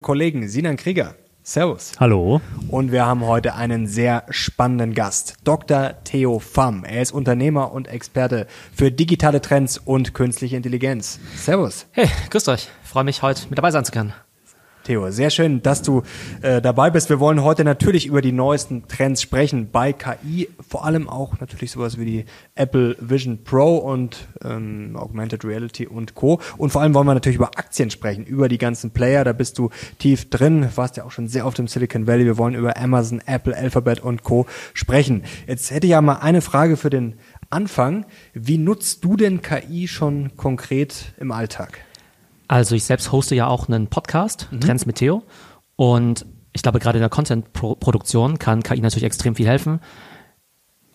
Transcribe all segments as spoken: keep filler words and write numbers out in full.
Kollegen Sinan Krieger. Servus. Hallo. Und wir haben heute einen sehr spannenden Gast, Doktor Theo Pham. Er ist Unternehmer und Experte für digitale Trends und künstliche Intelligenz. Servus. Hey, grüßt euch. Freue mich, heute mit dabei sein zu können. Theo, sehr schön, dass du äh, dabei bist. Wir wollen heute natürlich über die neuesten Trends sprechen bei K I, vor allem auch natürlich sowas wie die Apple Vision Pro und ähm, Augmented Reality und Co. Und vor allem wollen wir natürlich über Aktien sprechen, über die ganzen Player, da bist du tief drin, warst ja auch schon sehr auf dem Silicon Valley. Wir wollen über Amazon, Apple, Alphabet und Co. sprechen. Jetzt hätte ich ja mal eine Frage für den Anfang. Wie nutzt du denn K I schon konkret im Alltag? Also ich selbst hoste ja auch einen Podcast, mhm. Trends mit Theo, und ich glaube, gerade in der Content-Produktion kann K I natürlich extrem viel helfen,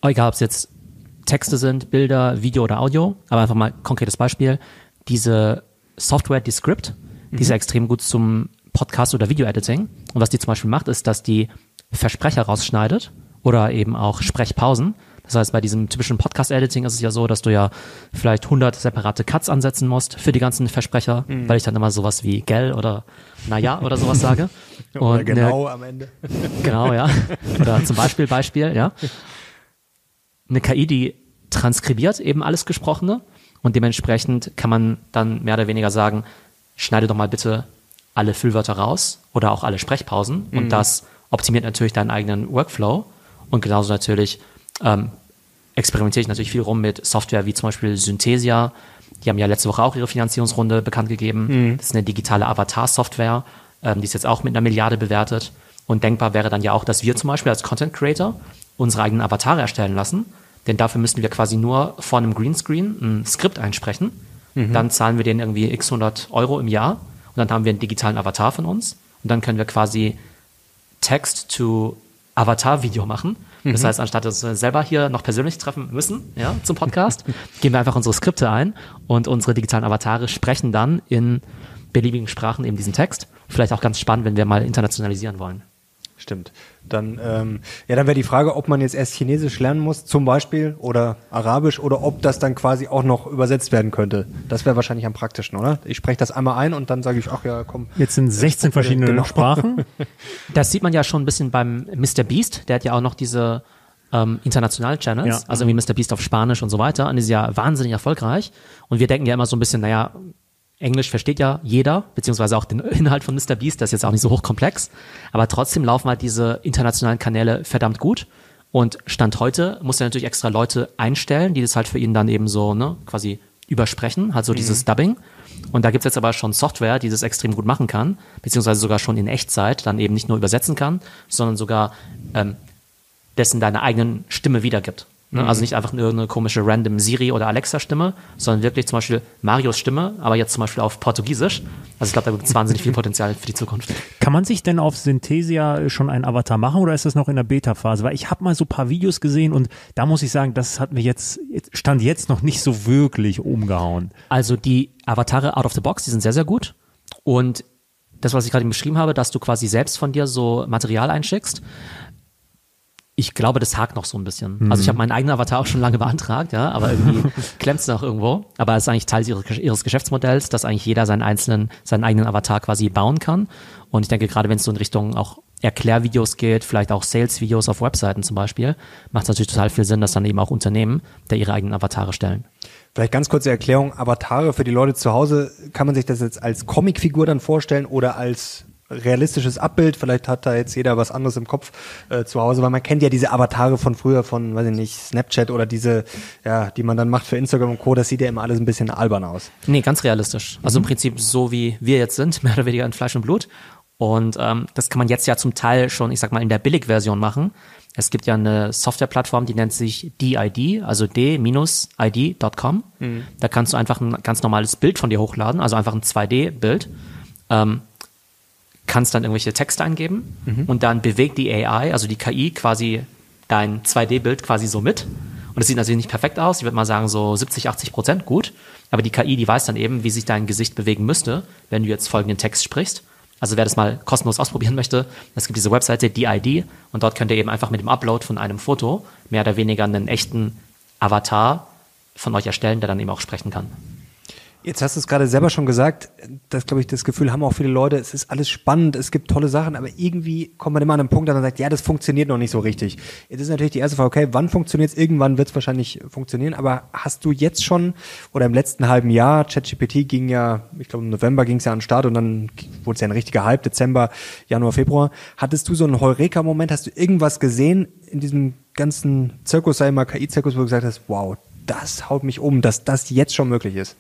egal ob es jetzt Texte sind, Bilder, Video oder Audio, aber einfach mal ein konkretes Beispiel, diese Software, die Script, mhm. die ist ja extrem gut zum Podcast- oder Video-Editing, und was die zum Beispiel macht, ist, dass die Versprecher rausschneidet oder eben auch Sprechpausen. Das heißt, bei diesem typischen Podcast-Editing ist es ja so, dass du ja vielleicht hundert separate Cuts ansetzen musst für die ganzen Versprecher, mhm. weil ich dann immer sowas wie gell oder naja oder sowas sage. Und oder genau eine, am Ende. Genau, ja. Oder zum Beispiel, Beispiel, ja. Eine K I, die transkribiert eben alles Gesprochene, und dementsprechend kann man dann mehr oder weniger sagen, schneide doch mal bitte alle Füllwörter raus oder auch alle Sprechpausen, mhm. und das optimiert natürlich deinen eigenen Workflow, und genauso natürlich Ähm, experimentiere ich natürlich viel rum mit Software wie zum Beispiel Synthesia. Die haben ja letzte Woche auch ihre Finanzierungsrunde bekannt gegeben. Mhm. Das ist eine digitale Avatar-Software. Ähm, die ist jetzt auch mit einer Milliarde bewertet. Und denkbar wäre dann ja auch, dass wir zum Beispiel als Content-Creator unsere eigenen Avatare erstellen lassen. Denn dafür müssten wir quasi nur vor einem Greenscreen ein Skript einsprechen. Mhm. Dann zahlen wir denen irgendwie x hundert Euro im Jahr. Und dann haben wir einen digitalen Avatar von uns. Und dann können wir quasi Text-to-Avatar-Video machen. Das heißt, anstatt dass wir selber hier noch persönlich treffen müssen, ja, zum Podcast, geben wir einfach unsere Skripte ein, und unsere digitalen Avatare sprechen dann in beliebigen Sprachen eben diesen Text. Vielleicht auch ganz spannend, wenn wir mal internationalisieren wollen. Stimmt. Dann, ähm, ja, dann wäre die Frage, ob man jetzt erst Chinesisch lernen muss, zum Beispiel, oder Arabisch, oder ob das dann quasi auch noch übersetzt werden könnte. Das wäre wahrscheinlich am praktischsten, oder? Ich spreche das einmal ein und dann sage ich, ach ja, komm. Jetzt sind sechzehn verschiedene genau. Sprachen. Das sieht man ja schon ein bisschen beim MrBeast. Der hat ja auch noch diese ähm, internationalen Channels, ja. Also wie MrBeast auf Spanisch und so weiter. Und die ist ja wahnsinnig erfolgreich. Und wir denken ja immer so ein bisschen, naja, Englisch versteht ja jeder, beziehungsweise auch den Inhalt von MrBeast, das ist jetzt auch nicht so hochkomplex, aber trotzdem laufen halt diese internationalen Kanäle verdammt gut, und Stand heute muss er natürlich extra Leute einstellen, die das halt für ihn dann eben so, ne, quasi übersprechen, halt so mhm. dieses Dubbing, und da gibt's jetzt aber schon Software, die das extrem gut machen kann, beziehungsweise sogar schon in Echtzeit dann eben nicht nur übersetzen kann, sondern sogar ähm, dessen deine eigenen Stimme wiedergibt. Also nicht einfach irgendeine komische random Siri- oder Alexa-Stimme, sondern wirklich zum Beispiel Marios Stimme, aber jetzt zum Beispiel auf Portugiesisch. Also ich glaube, da gibt es wahnsinnig viel Potenzial für die Zukunft. Kann man sich denn auf Synthesia schon einen Avatar machen, oder ist das noch in der Beta-Phase? Weil ich habe mal so ein paar Videos gesehen, und da muss ich sagen, das hat mir jetzt, Stand jetzt noch nicht so wirklich umgehauen. Also die Avatare out of the box, die sind sehr, sehr gut, und das, was ich gerade beschrieben habe, dass du quasi selbst von dir so Material einschickst, ich glaube, das hakt noch so ein bisschen. Mhm. Also ich habe meinen eigenen Avatar auch schon lange beantragt, ja, aber irgendwie klemmt es noch irgendwo. Aber es ist eigentlich Teil ihres, ihres Geschäftsmodells, dass eigentlich jeder seinen einzelnen, seinen eigenen Avatar quasi bauen kann. Und ich denke, gerade wenn es so in Richtung auch Erklärvideos geht, vielleicht auch Sales-Videos auf Webseiten zum Beispiel, macht es natürlich total viel Sinn, dass dann eben auch Unternehmen da ihre eigenen Avatare stellen. Vielleicht ganz kurze Erklärung, Avatare für die Leute zu Hause, kann man sich das jetzt als Comicfigur dann vorstellen oder als realistisches Abbild? Vielleicht hat da jetzt jeder was anderes im Kopf äh, zu Hause, weil man kennt ja diese Avatare von früher, von, weiß ich nicht, Snapchat oder diese, ja, die man dann macht für Instagram und Co., das sieht ja immer alles ein bisschen albern aus. Nee, ganz realistisch. Also im Prinzip so, wie wir jetzt sind, mehr oder weniger in Fleisch und Blut. Und ähm, das kann man jetzt ja zum Teil schon, ich sag mal, in der Billigversion machen. Es gibt ja eine Softwareplattform, die nennt sich D I D, also d-id Punkt com. Mhm. Da kannst du einfach ein ganz normales Bild von dir hochladen, also einfach ein zwei D Bild. Ähm, kannst dann irgendwelche Texte eingeben, mhm. und dann bewegt die A I, also die K I, quasi dein zwei D Bild quasi so mit. Und es sieht natürlich nicht perfekt aus, ich würde mal sagen so siebzig, achtzig Prozent gut, aber die K I, die weiß dann eben, wie sich dein Gesicht bewegen müsste, wenn du jetzt folgenden Text sprichst. Also wer das mal kostenlos ausprobieren möchte, es gibt diese Webseite D I D, und dort könnt ihr eben einfach mit dem Upload von einem Foto mehr oder weniger einen echten Avatar von euch erstellen, der dann eben auch sprechen kann. Jetzt hast du es gerade selber schon gesagt, das glaube ich, das Gefühl haben auch viele Leute, es ist alles spannend, es gibt tolle Sachen, aber irgendwie kommt man immer an einen Punkt, an man sagt, ja, das funktioniert noch nicht so richtig. Jetzt ist natürlich die erste Frage, okay, wann funktioniert es? Irgendwann wird es wahrscheinlich funktionieren, aber hast du jetzt schon oder im letzten halben Jahr, ChatGPT ging ja, ich glaube im November ging es ja an den Start und dann wurde es ja ein richtiger Hype, Dezember, Januar, Februar. Hattest du so einen Heureka-Moment, hast du irgendwas gesehen in diesem ganzen Zirkus, sei mal K I-Zirkus, wo du gesagt hast, wow, das haut mich um, dass das jetzt schon möglich ist?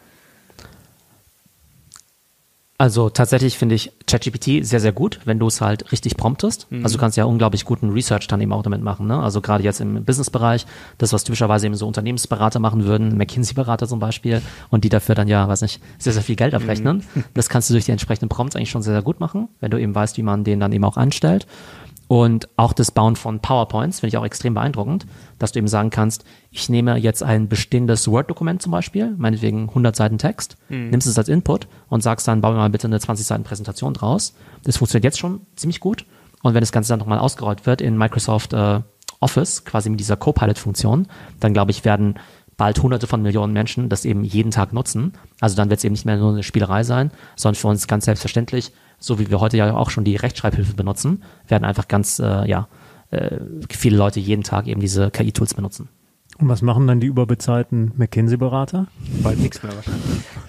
Also tatsächlich finde ich ChatGPT sehr, sehr gut, wenn du es halt richtig promptest. Mhm. Also du kannst ja unglaublich guten Research dann eben auch damit machen, ne? Also gerade jetzt im Business-Bereich, das, was typischerweise eben so Unternehmensberater machen würden, McKinsey-Berater zum Beispiel, und die dafür dann ja, weiß nicht, sehr, sehr viel Geld abrechnen. Mhm. Das kannst du durch die entsprechenden Prompts eigentlich schon sehr, sehr gut machen, wenn du eben weißt, wie man den dann eben auch anstellt. Und auch das Bauen von PowerPoints finde ich auch extrem beeindruckend, dass du eben sagen kannst, ich nehme jetzt ein bestehendes Word-Dokument zum Beispiel, meinetwegen hundert Seiten Text, mhm. nimmst es als Input und sagst dann, bau mir mal bitte eine zwanzig Seiten Präsentation draus. Das funktioniert jetzt schon ziemlich gut. Und wenn das Ganze dann nochmal ausgerollt wird in Microsoft äh, Office, quasi mit dieser Copilot-Funktion, dann glaube ich, werden bald hunderte von Millionen Menschen das eben jeden Tag nutzen. Also dann wird es eben nicht mehr nur eine Spielerei sein, sondern für uns ganz selbstverständlich, so wie wir heute ja auch schon die Rechtschreibhilfe benutzen, werden einfach ganz, äh, ja, äh, viele Leute jeden Tag eben diese K I-Tools benutzen. Und was machen dann die überbezahlten McKinsey-Berater? Bald nichts mehr wahrscheinlich.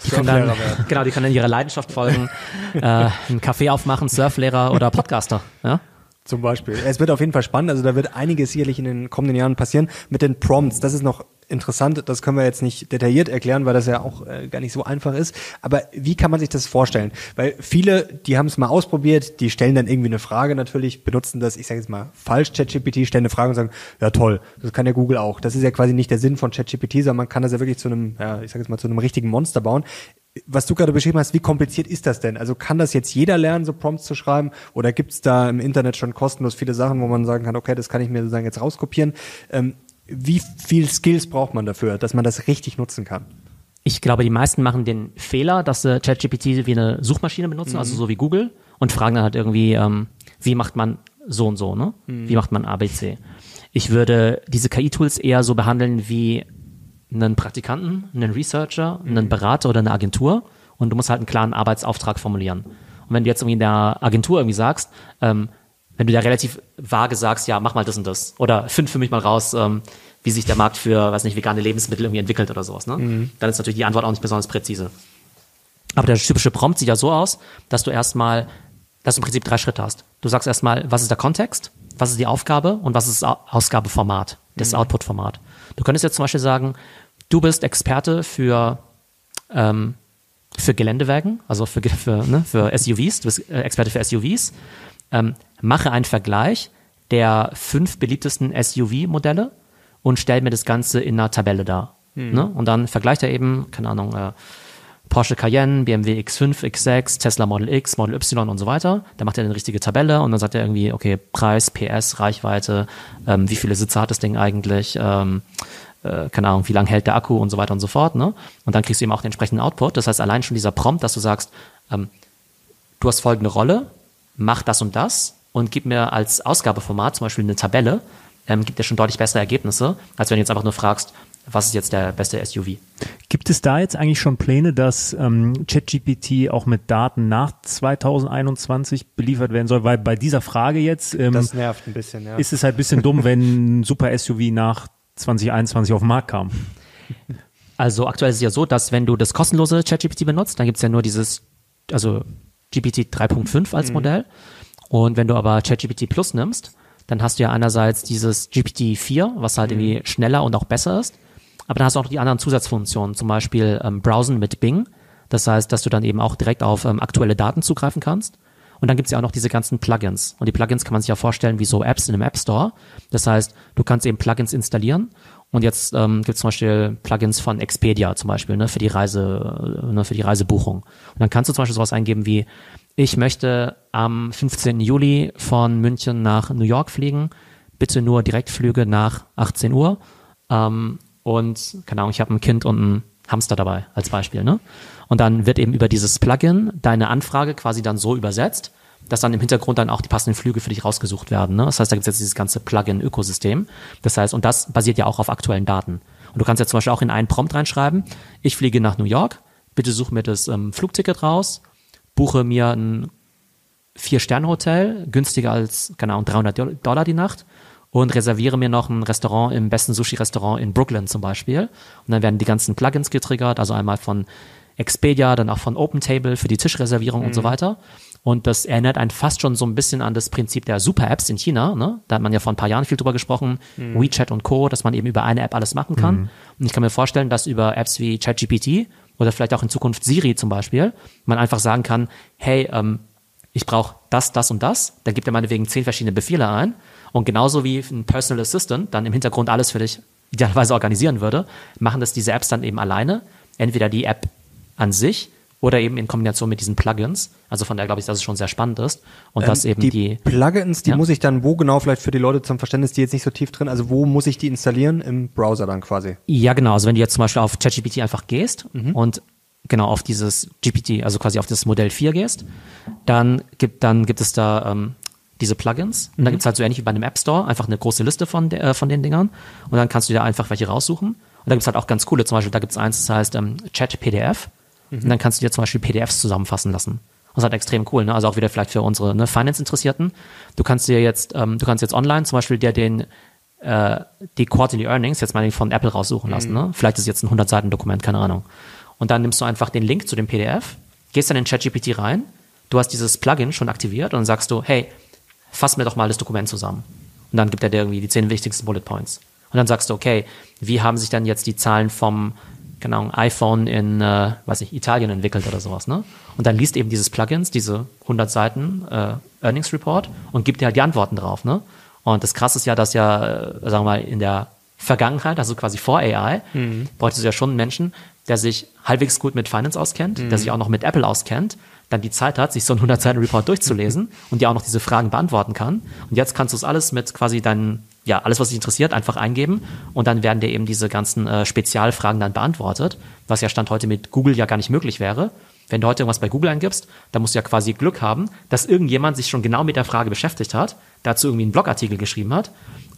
Die können dann, genau, die können dann ihrer Leidenschaft folgen, äh, einen Kaffee aufmachen, Surflehrer oder Podcaster, ja? Zum Beispiel. Es wird auf jeden Fall spannend, also da wird einiges sicherlich in den kommenden Jahren passieren. Mit den Prompts, das ist noch interessant, das können wir jetzt nicht detailliert erklären, weil das ja auch äh, gar nicht so einfach ist, aber wie kann man sich das vorstellen? Weil viele, die haben es mal ausprobiert, die stellen dann irgendwie eine Frage natürlich, benutzen das, ich sage jetzt mal falsch, ChatGPT, stellen eine Frage und sagen, ja toll, das kann ja Google auch. Das ist ja quasi nicht der Sinn von ChatGPT, sondern man kann das ja wirklich zu einem, ja, ich sage jetzt mal zu einem richtigen Monster bauen. Was du gerade beschrieben hast, wie kompliziert ist das denn? Also kann das jetzt jeder lernen, so Prompts zu schreiben, oder gibt es da im Internet schon kostenlos viele Sachen, wo man sagen kann, okay, das kann ich mir sozusagen jetzt rauskopieren? Ähm, Wie viel Skills braucht man dafür, dass man das richtig nutzen kann? Ich glaube, die meisten machen den Fehler, dass sie ChatGPT wie eine Suchmaschine benutzen, mhm. also so wie Google, und fragen dann halt irgendwie, ähm, wie macht man so und so, ne? Mhm. Wie macht man A B C? Ich würde diese K I-Tools eher so behandeln wie einen Praktikanten, einen Researcher, mhm. einen Berater oder eine Agentur, und du musst halt einen klaren Arbeitsauftrag formulieren. Und wenn du jetzt irgendwie in der Agentur irgendwie sagst, ähm, wenn du da relativ vage sagst, ja, mach mal das und das, oder find für mich mal raus, ähm, wie sich der Markt für, weiß nicht, vegane Lebensmittel irgendwie entwickelt oder sowas, ne? Mhm. Dann ist natürlich die Antwort auch nicht besonders präzise. Aber der typische Prompt sieht ja so aus, dass du erstmal, dass du im Prinzip drei Schritte hast. Du sagst erstmal, was ist der Kontext, was ist die Aufgabe und was ist das Ausgabeformat, das mhm. Output-Format. Du könntest jetzt zum Beispiel sagen, du bist Experte für, ähm, für Geländewagen, also für, für, ne, für S U Vs, du bist äh, Experte für S U Vs, ähm, mache einen Vergleich der fünf beliebtesten S U V-Modelle und stell mir das Ganze in einer Tabelle dar. Hm. Ne? Und dann vergleicht er eben, keine Ahnung, äh, Porsche Cayenne, B M W X fünf, X sechs, Tesla Model X, Model Y und so weiter. Dann macht er eine richtige Tabelle und dann sagt er irgendwie, okay, Preis, P S, Reichweite, ähm, wie viele Sitze hat das Ding eigentlich, ähm, äh, keine Ahnung, wie lange hält der Akku und so weiter und so fort. Ne? Und dann kriegst du eben auch den entsprechenden Output. Das heißt, allein schon dieser Prompt, dass du sagst, ähm, du hast folgende Rolle, mach das und das und gib mir als Ausgabeformat zum Beispiel eine Tabelle, ähm, gibt dir schon deutlich bessere Ergebnisse, als wenn du jetzt einfach nur fragst, was ist jetzt der beste S U V? Gibt es da jetzt eigentlich schon Pläne, dass ähm, ChatGPT auch mit Daten nach zweitausendeinundzwanzig beliefert werden soll? Weil bei dieser Frage jetzt ähm, das nervt ein bisschen, ja. Ist es halt ein bisschen dumm, wenn ein Super-S U V nach zweitausendeinundzwanzig auf den Markt kam. Also aktuell ist es ja so, dass wenn du das kostenlose ChatGPT benutzt, dann gibt es ja nur dieses, also G P T drei Punkt fünf als mhm. Modell. Und wenn du aber ChatGPT Plus nimmst, dann hast du ja einerseits dieses G P T vier, was halt mhm. irgendwie schneller und auch besser ist. Aber dann hast du auch noch die anderen Zusatzfunktionen, zum Beispiel ähm, Browsen mit Bing. Das heißt, dass du dann eben auch direkt auf ähm, aktuelle Daten zugreifen kannst. Und dann gibt es ja auch noch diese ganzen Plugins. Und die Plugins kann man sich ja vorstellen wie so Apps in einem App Store. Das heißt, du kannst eben Plugins installieren. Und jetzt ähm, gibt es zum Beispiel Plugins von Expedia zum Beispiel, ne, für die Reise, ne, für die Reisebuchung. Und dann kannst du zum Beispiel sowas eingeben wie, ich möchte am fünfzehnten Juli von München nach New York fliegen, bitte nur Direktflüge nach achtzehn Uhr. Ähm, und, keine Ahnung, ich habe ein Kind und einen Hamster dabei als Beispiel, ne? Und dann wird eben über dieses Plugin deine Anfrage quasi dann so übersetzt, dass dann im Hintergrund dann auch die passenden Flüge für dich rausgesucht werden, ne? Das heißt, da gibt es jetzt dieses ganze Plugin-Ökosystem. Das heißt, und das basiert ja auch auf aktuellen Daten. Und du kannst ja zum Beispiel auch in einen Prompt reinschreiben, ich fliege nach New York, bitte such mir das ähm, Flugticket raus, buche mir ein Vier-Sterne-Hotel, günstiger als, keine Ahnung, dreihundert Dollar die Nacht, und reserviere mir noch ein Restaurant im besten Sushi-Restaurant in Brooklyn zum Beispiel. Und dann werden die ganzen Plugins getriggert, also einmal von Expedia, dann auch von OpenTable für die Tischreservierung mhm. und so weiter. Und das erinnert einen fast schon so ein bisschen an das Prinzip der Super-Apps in China, ne? Da hat man ja vor ein paar Jahren viel drüber gesprochen, mhm. WeChat und Co., dass man eben über eine App alles machen kann. Mhm. Und ich kann mir vorstellen, dass über Apps wie ChatGPT oder vielleicht auch in Zukunft Siri zum Beispiel, man einfach sagen kann, hey, ähm, ich brauche das, das und das. Dann gibt er meinetwegen zehn verschiedene Befehle ein. Und genauso wie ein Personal Assistant dann im Hintergrund alles für dich idealerweise organisieren würde, machen das diese Apps dann eben alleine. Entweder die App an sich oder eben in Kombination mit diesen Plugins. Also von daher glaube ich, dass es schon sehr spannend ist. Und ähm, dass eben die, die Plugins, die ja? muss ich dann wo genau, vielleicht für die Leute zum Verständnis, die jetzt nicht so tief drin, also wo muss ich die installieren? Im Browser dann quasi? Ja, genau. Also wenn du jetzt zum Beispiel auf ChatGPT einfach gehst mhm. und genau auf dieses G P T, also quasi auf das Modell vier gehst, dann gibt, dann gibt es da ähm, diese Plugins. Und mhm. da gibt es halt so ähnlich wie bei einem App Store einfach eine große Liste von, de, äh, von den Dingern. Und dann kannst du dir einfach welche raussuchen. Und da gibt es halt auch ganz coole, zum Beispiel, da gibt es eins, das heißt ähm, Chat P D F. Und dann kannst du dir zum Beispiel P D Fs zusammenfassen lassen. Das ist halt extrem cool, ne? Also auch wieder vielleicht für unsere ne, Finance-Interessierten. Du kannst dir jetzt, ähm, du kannst jetzt online zum Beispiel dir den, äh, die Quarterly Earnings jetzt mal von Apple raussuchen lassen, mhm. ne? Vielleicht ist jetzt ein hundert Seiten Dokument, keine Ahnung. Und dann nimmst du einfach den Link zu dem P D F, gehst dann in ChatGPT rein, du hast dieses Plugin schon aktiviert und dann sagst du, hey, fass mir doch mal das Dokument zusammen. Und dann gibt er dir irgendwie die zehn wichtigsten Bullet Points. Und dann sagst du, okay, wie haben sich dann jetzt die Zahlen vom genau, ein iPhone in, äh, weiß ich, Italien entwickelt oder sowas, ne? Und dann liest eben dieses Plugins, diese hundert Seiten äh, Earnings Report und gibt dir halt die Antworten drauf, ne? Und das Krasse ist ja, dass ja, äh, sagen wir mal, in der Vergangenheit, also quasi vor A I, mhm. bräuchtest du ja schon einen Menschen, der sich halbwegs gut mit Finance auskennt, mhm. der sich auch noch mit Apple auskennt, dann die Zeit hat, sich so einen hundert Seiten Report durchzulesen und dir auch noch diese Fragen beantworten kann. Und jetzt kannst du es alles mit quasi deinen ja, alles, was dich interessiert, einfach eingeben und dann werden dir eben diese ganzen äh, Spezialfragen dann beantwortet, was ja Stand heute mit Google ja gar nicht möglich wäre. Wenn du heute irgendwas bei Google eingibst, dann musst du ja quasi Glück haben, dass irgendjemand sich schon genau mit der Frage beschäftigt hat, dazu irgendwie einen Blogartikel geschrieben hat.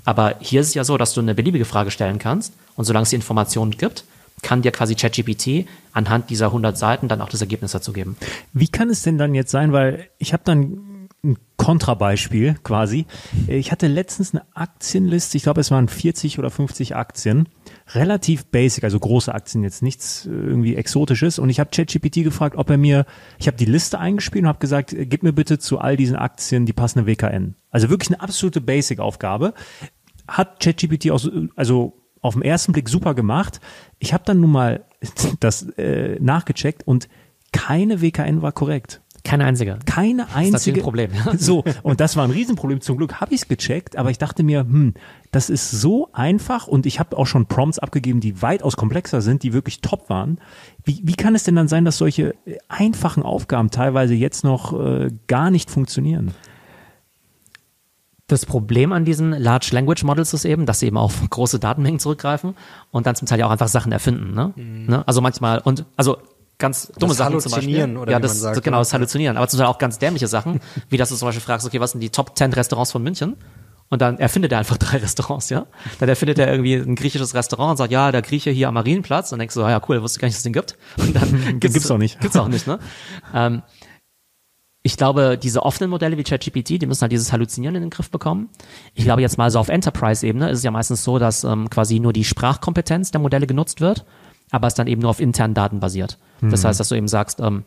Aber hier ist es ja so, dass du eine beliebige Frage stellen kannst und solange es die Informationen gibt, kann dir quasi ChatGPT anhand dieser hundert Seiten dann auch das Ergebnis dazu geben. Wie kann es denn dann jetzt sein, weil ich habe dann ein Kontrabeispiel quasi. Ich hatte letztens eine Aktienliste, ich glaube, es waren vierzig oder fünfzig Aktien, relativ basic, also große Aktien, jetzt nichts irgendwie Exotisches. Und ich habe ChatGPT gefragt, ob er mir, ich habe die Liste eingespielt und habe gesagt, gib mir bitte zu all diesen Aktien die passende W K N. Also wirklich eine absolute Basic-Aufgabe. Hat ChatGPT auch, also auf den ersten Blick super gemacht. Ich habe dann nun mal das äh, nachgecheckt und keine W K N war korrekt. Keine einzige. Keine einzige. Das ist ein Problem. So, und das war ein Riesenproblem. Zum Glück habe ich es gecheckt, aber ich dachte mir, hm, das ist so einfach und ich habe auch schon Prompts abgegeben, die weitaus komplexer sind, die wirklich top waren. Wie, wie kann es denn dann sein, dass solche einfachen Aufgaben teilweise jetzt noch äh, gar nicht funktionieren? Das Problem an diesen Large Language Models ist eben, dass sie eben auf große Datenmengen zurückgreifen und dann zum Teil ja auch einfach Sachen erfinden. Ne? Mhm. Ne? Also manchmal, und also ganz dumme das Sachen zum Beispiel. Oder ja, das, sagt, genau, das Halluzinieren. Aber zum Teil auch ganz dämliche Sachen, wie dass du zum Beispiel fragst, okay, was sind die Top zehn Restaurants von München? Und dann erfindet er einfach drei Restaurants, ja? Dann erfindet er irgendwie ein griechisches Restaurant und sagt, ja, der Grieche hier am Marienplatz. Und denkst du, ja, cool, wusste gar nicht, dass es den gibt. Und dann gibt's, gibt's auch nicht. Gibt's auch nicht, ne? ähm, ich glaube, diese offenen Modelle wie ChatGPT, die müssen halt dieses Halluzinieren in den Griff bekommen. Ich glaube jetzt mal so auf Enterprise-Ebene ist es ja meistens so, dass ähm, quasi nur die Sprachkompetenz der Modelle genutzt wird, aber es dann eben nur auf internen Daten basiert. Das heißt, dass du eben sagst, ähm,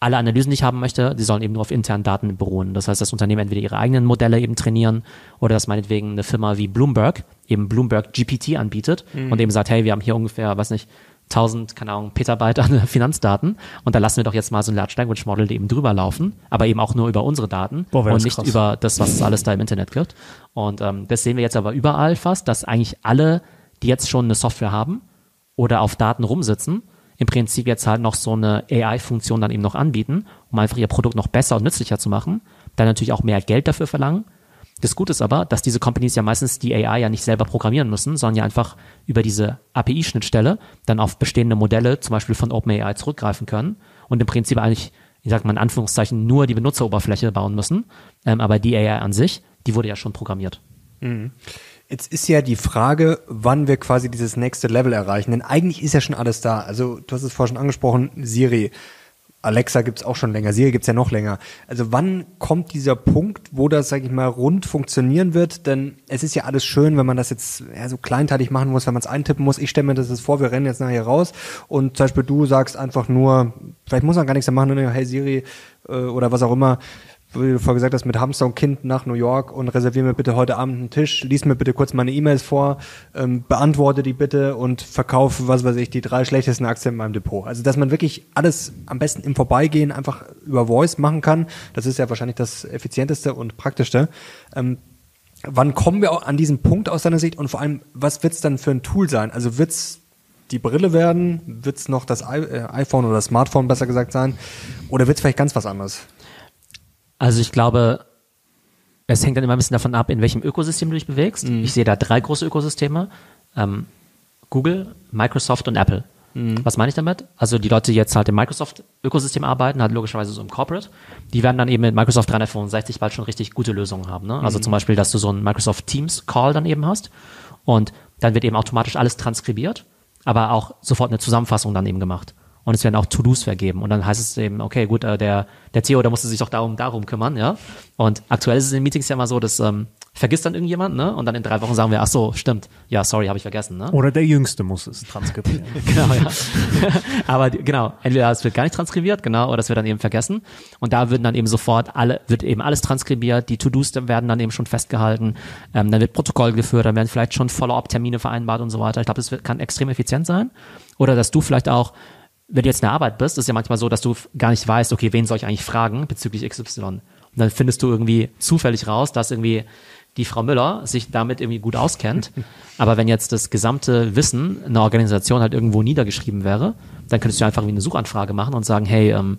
alle Analysen, die ich haben möchte, die sollen eben nur auf internen Daten beruhen. Das heißt, dass Unternehmen entweder ihre eigenen Modelle eben trainieren oder dass meinetwegen eine Firma wie Bloomberg eben Bloomberg G P T anbietet mhm. und eben sagt, hey, wir haben hier ungefähr, weiß nicht, tausend, keine Ahnung, Petabyte an Finanzdaten und da lassen wir doch jetzt mal so ein Large Language Model eben drüber laufen, aber eben auch nur über unsere Daten Boah, und nicht krass. über das, was es alles da im Internet gibt. Und ähm, das sehen wir jetzt aber überall fast, dass eigentlich alle, die jetzt schon eine Software haben oder auf Daten rumsitzen, im Prinzip jetzt halt noch so eine A I-Funktion dann eben noch anbieten, um einfach ihr Produkt noch besser und nützlicher zu machen, dann natürlich auch mehr Geld dafür verlangen. Das Gute ist aber, dass diese Companies ja meistens die A I ja nicht selber programmieren müssen, sondern ja einfach über diese A P I-Schnittstelle dann auf bestehende Modelle, zum Beispiel von OpenAI, zurückgreifen können und im Prinzip eigentlich, ich sag mal in Anführungszeichen, nur die Benutzeroberfläche bauen müssen, ähm, aber die A I an sich, die wurde ja schon programmiert. Mhm. Jetzt ist ja die Frage, wann wir quasi dieses nächste Level erreichen. Denn eigentlich ist ja schon alles da. Also du hast es vorhin schon angesprochen, Siri. Alexa gibt's auch schon länger, Siri gibt's ja noch länger. Also wann kommt dieser Punkt, wo das, sag ich mal, rund funktionieren wird? Denn es ist ja alles schön, wenn man das jetzt ja, so kleinteilig machen muss, wenn man es eintippen muss. Ich stelle mir das jetzt vor, wir rennen jetzt nachher raus und zum Beispiel du sagst einfach nur, vielleicht muss man gar nichts mehr machen, nur hey Siri äh, oder was auch immer, wie du vorher gesagt hast, mit Hamster und Kind nach New York und reservier mir bitte heute Abend einen Tisch, lies mir bitte kurz meine E-Mails vor, ähm, beantworte die bitte und verkaufe, was weiß ich, die drei schlechtesten Aktien in meinem Depot. Also, dass man wirklich alles am besten im Vorbeigehen einfach über Voice machen kann, das ist ja wahrscheinlich das effizienteste und praktischste. Ähm, wann kommen wir auch an diesen Punkt aus deiner Sicht und vor allem, was wird's dann für ein Tool sein? Also wird's die Brille werden? Wird's noch das I- äh, iPhone oder das Smartphone besser gesagt sein? Oder wird's vielleicht ganz was anderes? Also ich glaube, es hängt dann immer ein bisschen davon ab, in welchem Ökosystem du dich bewegst. Mhm. Ich sehe da drei große Ökosysteme. Ähm, Google, Microsoft und Apple. Mhm. Was meine ich damit? Also die Leute, die jetzt halt im Microsoft-Ökosystem arbeiten, halt logischerweise so im Corporate, die werden dann eben mit Microsoft dreihundertfünfundsechzig bald schon richtig gute Lösungen haben. Ne? Also mhm. zum Beispiel, dass du so einen Microsoft Teams-Call dann eben hast und dann wird eben automatisch alles transkribiert, aber auch sofort eine Zusammenfassung dann eben gemacht. Und es werden auch To-Dos vergeben. Und dann heißt es eben, okay, gut, äh, der, der Theo, der musste sich doch darum, darum kümmern, ja. Und aktuell ist es in Meetings ja immer so, dass, ähm, vergisst dann irgendjemand, ne? Und dann in drei Wochen sagen wir, ach so, stimmt. Ja, sorry, habe ich vergessen, ne? Oder der Jüngste muss es transkribieren. Genau, ja. Aber, genau. Entweder es wird gar nicht transkribiert, genau, oder es wird dann eben vergessen. Und da würden dann eben sofort alle, wird eben alles transkribiert. Die To-Dos werden dann eben schon festgehalten. Ähm, dann wird Protokoll geführt, dann werden vielleicht schon Follow-up-Termine vereinbart und so weiter. Ich glaube, das wird, kann extrem effizient sein. Oder dass du vielleicht auch, wenn du jetzt in der Arbeit bist, ist ja manchmal so, dass du gar nicht weißt, okay, wen soll ich eigentlich fragen bezüglich X Y? Und dann findest du irgendwie zufällig raus, dass irgendwie die Frau Müller sich damit irgendwie gut auskennt. Aber wenn jetzt das gesamte Wissen einer Organisation halt irgendwo niedergeschrieben wäre, dann könntest du einfach wie eine Suchanfrage machen und sagen, hey, ähm,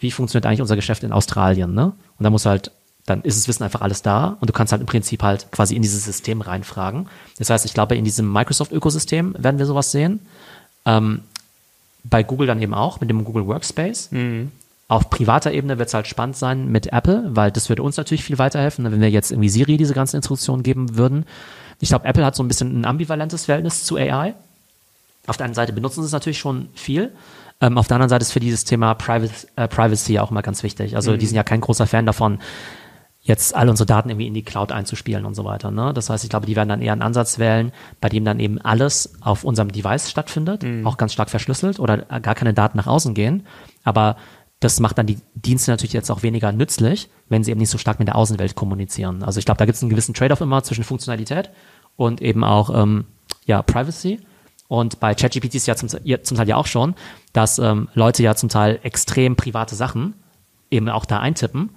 wie funktioniert eigentlich unser Geschäft in Australien? Ne? Und dann musst du halt, dann ist das Wissen einfach alles da und du kannst halt im Prinzip halt quasi in dieses System reinfragen. Das heißt, ich glaube, in diesem Microsoft-Ökosystem werden wir sowas sehen. Ähm, Bei Google dann eben auch, mit dem Google Workspace. Mhm. Auf privater Ebene wird es halt spannend sein mit Apple, weil das würde uns natürlich viel weiterhelfen, wenn wir jetzt irgendwie Siri diese ganzen Instruktionen geben würden. Ich glaube, Apple hat so ein bisschen ein ambivalentes Verhältnis zu A I. Auf der einen Seite benutzen sie es natürlich schon viel. Ähm, auf der anderen Seite ist für dieses Thema Privacy, äh, Privacy auch mal ganz wichtig. Also mhm. die sind ja kein großer Fan davon, jetzt alle unsere Daten irgendwie in die Cloud einzuspielen und so weiter. Ne? Das heißt, ich glaube, die werden dann eher einen Ansatz wählen, bei dem dann eben alles auf unserem Device stattfindet, mhm. auch ganz stark verschlüsselt oder gar keine Daten nach außen gehen. Aber das macht dann die Dienste natürlich jetzt auch weniger nützlich, wenn sie eben nicht so stark mit der Außenwelt kommunizieren. Also ich glaube, da gibt es einen gewissen Trade-off immer zwischen Funktionalität und eben auch ähm, ja Privacy. Und bei ChatGPT ist ja zum, zum Teil ja auch schon, dass ähm, Leute ja zum Teil extrem private Sachen eben auch da eintippen.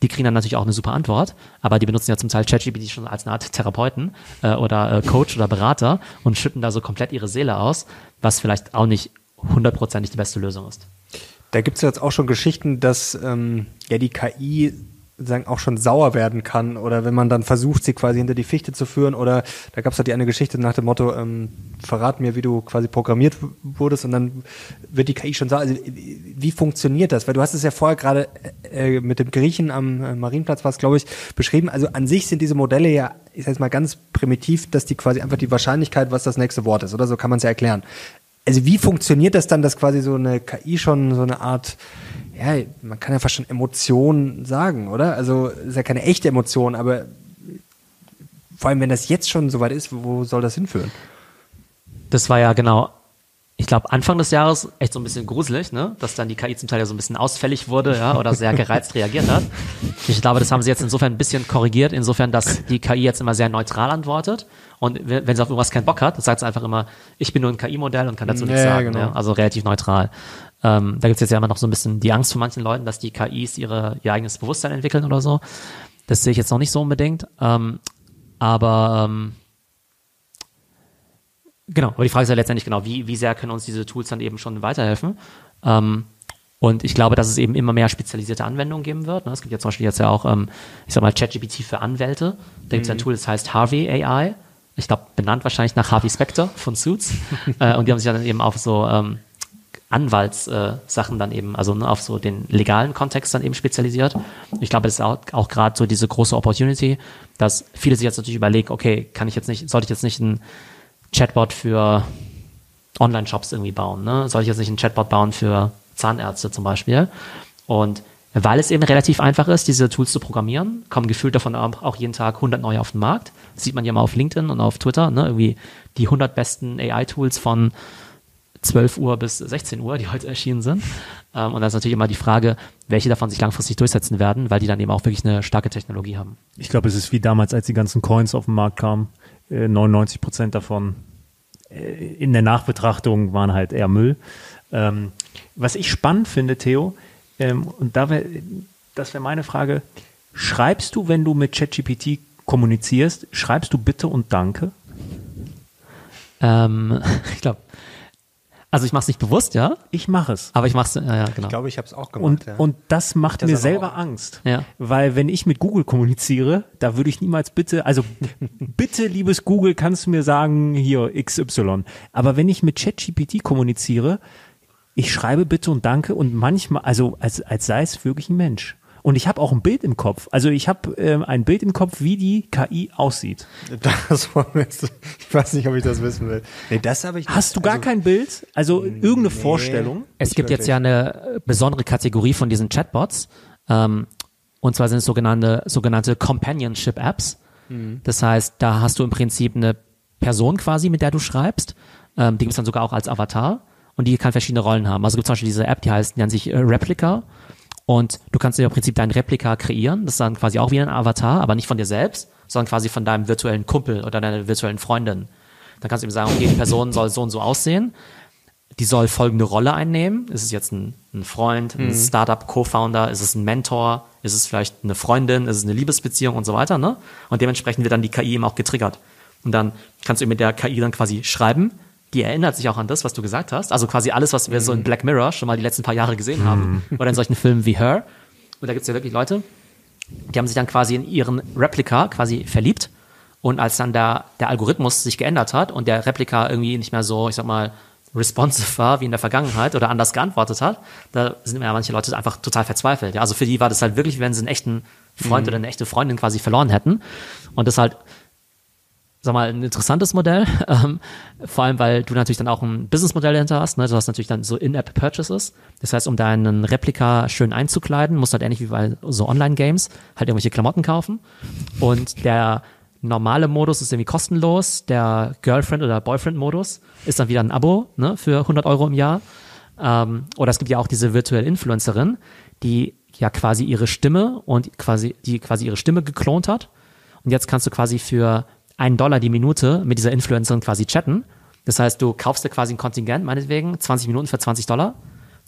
Die kriegen dann natürlich auch eine super Antwort, aber die benutzen ja zum Teil ChatGPT schon als eine Art Therapeuten äh, oder äh, Coach oder Berater und schütten da so komplett ihre Seele aus, was vielleicht auch nicht hundertprozentig die beste Lösung ist. Da gibt's ja jetzt auch schon Geschichten, dass ähm, ja die K I sagen auch schon sauer werden kann oder wenn man dann versucht, sie quasi hinter die Fichte zu führen oder da gab es halt die eine Geschichte nach dem Motto, ähm, verrat mir, wie du quasi programmiert wurdest und dann wird die K I schon sauer. Also wie funktioniert das? Weil du hast es ja vorher gerade äh, mit dem Griechen am äh, Marienplatz war es, glaube ich, beschrieben. Also an sich sind diese Modelle ja, ich sage mal ganz primitiv, dass die quasi einfach die Wahrscheinlichkeit, was das nächste Wort ist, oder so kann man es ja erklären. Also wie funktioniert das dann, dass quasi so eine K I schon so eine Art, ja, man kann ja fast schon Emotionen sagen, oder? Also ist ja keine echte Emotion, aber vor allem, wenn das jetzt schon soweit ist, wo soll das hinführen? Das war ja genau, ich glaube, Anfang des Jahres echt so ein bisschen gruselig, ne? Dass dann die K I zum Teil ja so ein bisschen ausfällig wurde, ja, oder sehr gereizt reagiert hat. Ich glaube, das haben sie jetzt insofern ein bisschen korrigiert, insofern, dass die K I jetzt immer sehr neutral antwortet. Und wenn sie auf irgendwas keinen Bock hat, sagt sie einfach immer, ich bin nur ein K I-Modell und kann dazu nichts ja, sagen. Genau. Ja, also relativ neutral. Ähm, da gibt's jetzt ja immer noch so ein bisschen die Angst von manchen Leuten, dass die K Is ihre, ihr eigenes Bewusstsein entwickeln oder so. Das sehe ich jetzt noch nicht so unbedingt. Ähm, aber ähm, genau, aber die Frage ist ja letztendlich genau, wie, wie sehr können uns diese Tools dann eben schon weiterhelfen? Ähm, Und ich glaube, dass es eben immer mehr spezialisierte Anwendungen geben wird. Es gibt ja zum Beispiel jetzt ja auch, ich sag mal, ChatGPT für Anwälte. Da gibt es mhm. ein Tool, das heißt Harvey A I. Ich glaube, benannt wahrscheinlich nach Harvey Specter von Suits. Und die haben sich dann eben auf so Anwaltssachen äh, dann eben, also ne, auf so den legalen Kontext dann eben spezialisiert. Ich glaube, das ist auch, auch gerade so diese große Opportunity, dass viele sich jetzt natürlich überlegen, okay, kann ich jetzt nicht, sollte ich jetzt nicht ein Chatbot für Online-Shops irgendwie bauen, ne? Sollte ich jetzt nicht einen Chatbot bauen für Zahnärzte zum Beispiel? Und weil es eben relativ einfach ist, diese Tools zu programmieren, kommen gefühlt davon auch jeden Tag hundert neue auf den Markt. Das sieht man ja mal auf LinkedIn und auf Twitter, ne? Irgendwie die hundert besten A I-Tools von zwölf Uhr bis sechzehn Uhr, die heute erschienen sind. Ähm, und da ist natürlich immer die Frage, welche davon sich langfristig durchsetzen werden, weil die dann eben auch wirklich eine starke Technologie haben. Ich glaube, es ist wie damals, als die ganzen Coins auf den Markt kamen. Äh, neunundneunzig Prozent davon äh, in der Nachbetrachtung waren halt eher Müll. Ähm, was ich spannend finde, Theo, ähm, und da wär, das wäre meine Frage, schreibst du, wenn du mit ChatGPT kommunizierst, schreibst du Bitte und Danke? Ähm, ich glaube, Also ich mache es nicht bewusst, ja? Ich mache es. Aber ich mache es, ja, ja, genau. Ich glaube, ich habe es auch gemacht. Und, ja. und das macht das mir selber auch Angst. Ja. Weil wenn ich mit Google kommuniziere, da würde ich niemals bitte, also bitte, liebes Google, kannst du mir sagen, hier X Y. Aber wenn ich mit ChatGPT kommuniziere, ich schreibe Bitte und Danke und manchmal, also als, als sei es wirklich ein Mensch. Und ich habe auch ein Bild im Kopf. Also ich habe ähm, ein Bild im Kopf, wie die K I aussieht. Das war jetzt, ich weiß nicht, ob ich das wissen will. Nee, das habe ich nicht. Hast du gar also, kein Bild? Also irgendeine nee, Vorstellung? Es gibt wirklich. Jetzt ja eine besondere Kategorie von diesen Chatbots. Ähm, und zwar sind es sogenannte, sogenannte Companionship-Apps. Mhm. Das heißt, da hast du im Prinzip eine Person quasi, mit der du schreibst. Ähm, die gibt es dann sogar auch als Avatar. Und die kann verschiedene Rollen haben. Also gibt es zum Beispiel diese App, die heißt, die nennt sich äh, Replika. Und du kannst dir im Prinzip dein Replika kreieren. Das ist dann quasi auch wieder ein Avatar, aber nicht von dir selbst, sondern quasi von deinem virtuellen Kumpel oder deiner virtuellen Freundin. Dann kannst du ihm sagen, okay, die Person soll so und so aussehen. Die soll folgende Rolle einnehmen. Ist es jetzt ein, ein Freund, ein mhm. Startup-Co-Founder? Ist es ein Mentor? Ist es vielleicht eine Freundin? Ist es eine Liebesbeziehung und so weiter, ne? Und dementsprechend wird dann die K I eben auch getriggert. Und dann kannst du mit der K I dann quasi schreiben. Die erinnert sich auch an das, was du gesagt hast. Also quasi alles, was wir mm. so in Black Mirror schon mal die letzten paar Jahre gesehen mm. haben. Oder in solchen Filmen wie Her. Und da gibt es ja wirklich Leute, die haben sich dann quasi in ihren Replika quasi verliebt. Und als dann der, der Algorithmus sich geändert hat und der Replika irgendwie nicht mehr so, ich sag mal, responsive war wie in der Vergangenheit oder anders geantwortet hat, da sind ja manche Leute einfach total verzweifelt. Ja, also für die war das halt wirklich, wenn sie einen echten Freund mm. oder eine echte Freundin quasi verloren hätten. Und das halt... sag mal, ein interessantes Modell, ähm, vor allem, weil du natürlich dann auch ein Businessmodell dahinter hast, ne? Du hast natürlich dann so In-App-Purchases, das heißt, um deinen Replika schön einzukleiden, musst du halt ähnlich wie bei so Online-Games halt irgendwelche Klamotten kaufen und der normale Modus ist irgendwie kostenlos, der Girlfriend- oder Boyfriend-Modus ist dann wieder ein Abo, ne? Für hundert Euro im Jahr, ähm, oder es gibt ja auch diese virtuelle Influencerin, die ja quasi ihre Stimme und quasi, die quasi ihre Stimme geklont hat und jetzt kannst du quasi für einen Dollar die Minute mit dieser Influencerin quasi chatten. Das heißt, du kaufst dir quasi ein Kontingent, meinetwegen, zwanzig Minuten für zwanzig Dollar,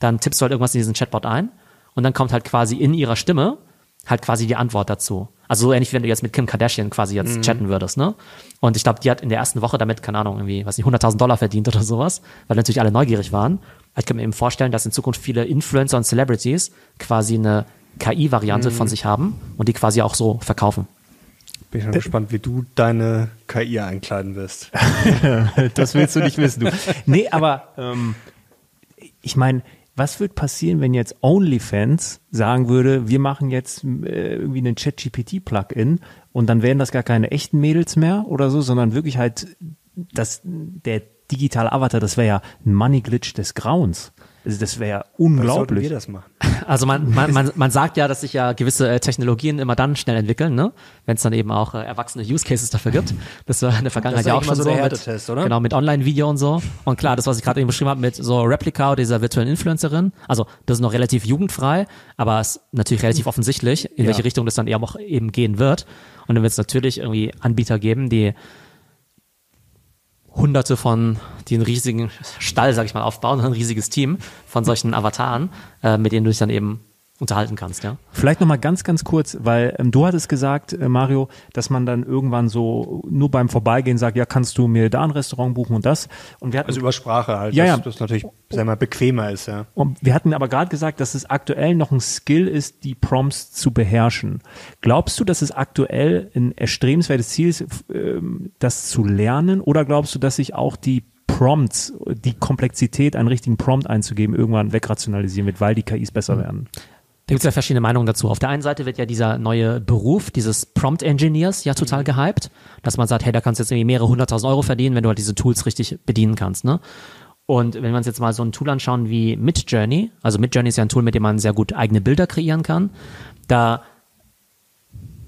dann tippst du halt irgendwas in diesen Chatbot ein und dann kommt halt quasi in ihrer Stimme halt quasi die Antwort dazu. Also so ähnlich, wie wenn du jetzt mit Kim Kardashian quasi jetzt mhm. chatten würdest, ne? Und ich glaube, die hat in der ersten Woche damit, keine Ahnung, irgendwie, was nicht, hunderttausend Dollar verdient oder sowas, weil natürlich alle neugierig waren. Ich kann mir eben vorstellen, dass in Zukunft viele Influencer und Celebrities quasi eine K I-Variante mhm. von sich haben und die quasi auch so verkaufen. Bin schon gespannt, wie du deine K I einkleiden wirst. Das willst du nicht wissen, du. Nee, aber ähm, ich meine, was würde passieren, wenn jetzt OnlyFans sagen würde, wir machen jetzt äh, irgendwie einen Chat G P T Plugin und dann wären das gar keine echten Mädels mehr oder so, sondern wirklich halt das, der digitale Avatar, das wäre ja ein Money Glitch des Grauens. Also das wäre ja unglaublich. Sollten wir das machen? Also man, man, man, man sagt ja, dass sich ja gewisse Technologien immer dann schnell entwickeln, ne? Wenn es dann eben auch äh, erwachsene Use Cases dafür gibt. Das war in der Vergangenheit ja auch schon so. Der Härtetest, oder? Genau, mit Online-Video und so. Und klar, das, was ich gerade eben beschrieben habe mit so Replika oder dieser virtuellen Influencerin, also das ist noch relativ jugendfrei, aber es ist natürlich relativ offensichtlich, in ja. welche Richtung das dann eben auch eben gehen wird. Und dann wird es natürlich irgendwie Anbieter geben, die Hunderte von, die einen riesigen Stall, sag ich mal, aufbauen, ein riesiges Team von solchen Avataren, äh, mit denen du dich dann eben unterhalten kannst, ja. Vielleicht nochmal ganz, ganz kurz, weil ähm, du hattest gesagt, äh, Mario, dass man dann irgendwann so nur beim Vorbeigehen sagt, ja, kannst du mir da ein Restaurant buchen und das. Und wir hatten, also über Sprache halt, ja, dass ja. das natürlich, sag mal, bequemer ist, ja. Und wir hatten aber gerade gesagt, dass es aktuell noch ein Skill ist, die Prompts zu beherrschen. Glaubst du, dass es aktuell ein erstrebenswertes Ziel ist, äh, das zu lernen? Oder glaubst du, dass sich auch die Prompts, die Komplexität, einen richtigen Prompt einzugeben, irgendwann wegrationalisieren wird, weil die K Is besser werden. Da gibt es ja verschiedene Meinungen dazu. Auf der einen Seite wird ja dieser neue Beruf dieses Prompt-Engineers ja total gehypt, dass man sagt, hey, da kannst du jetzt irgendwie mehrere hunderttausend Euro verdienen, wenn du halt diese Tools richtig bedienen kannst, ne? Und wenn wir uns jetzt mal so ein Tool anschauen wie Midjourney, also Midjourney ist ja ein Tool, mit dem man sehr gut eigene Bilder kreieren kann, da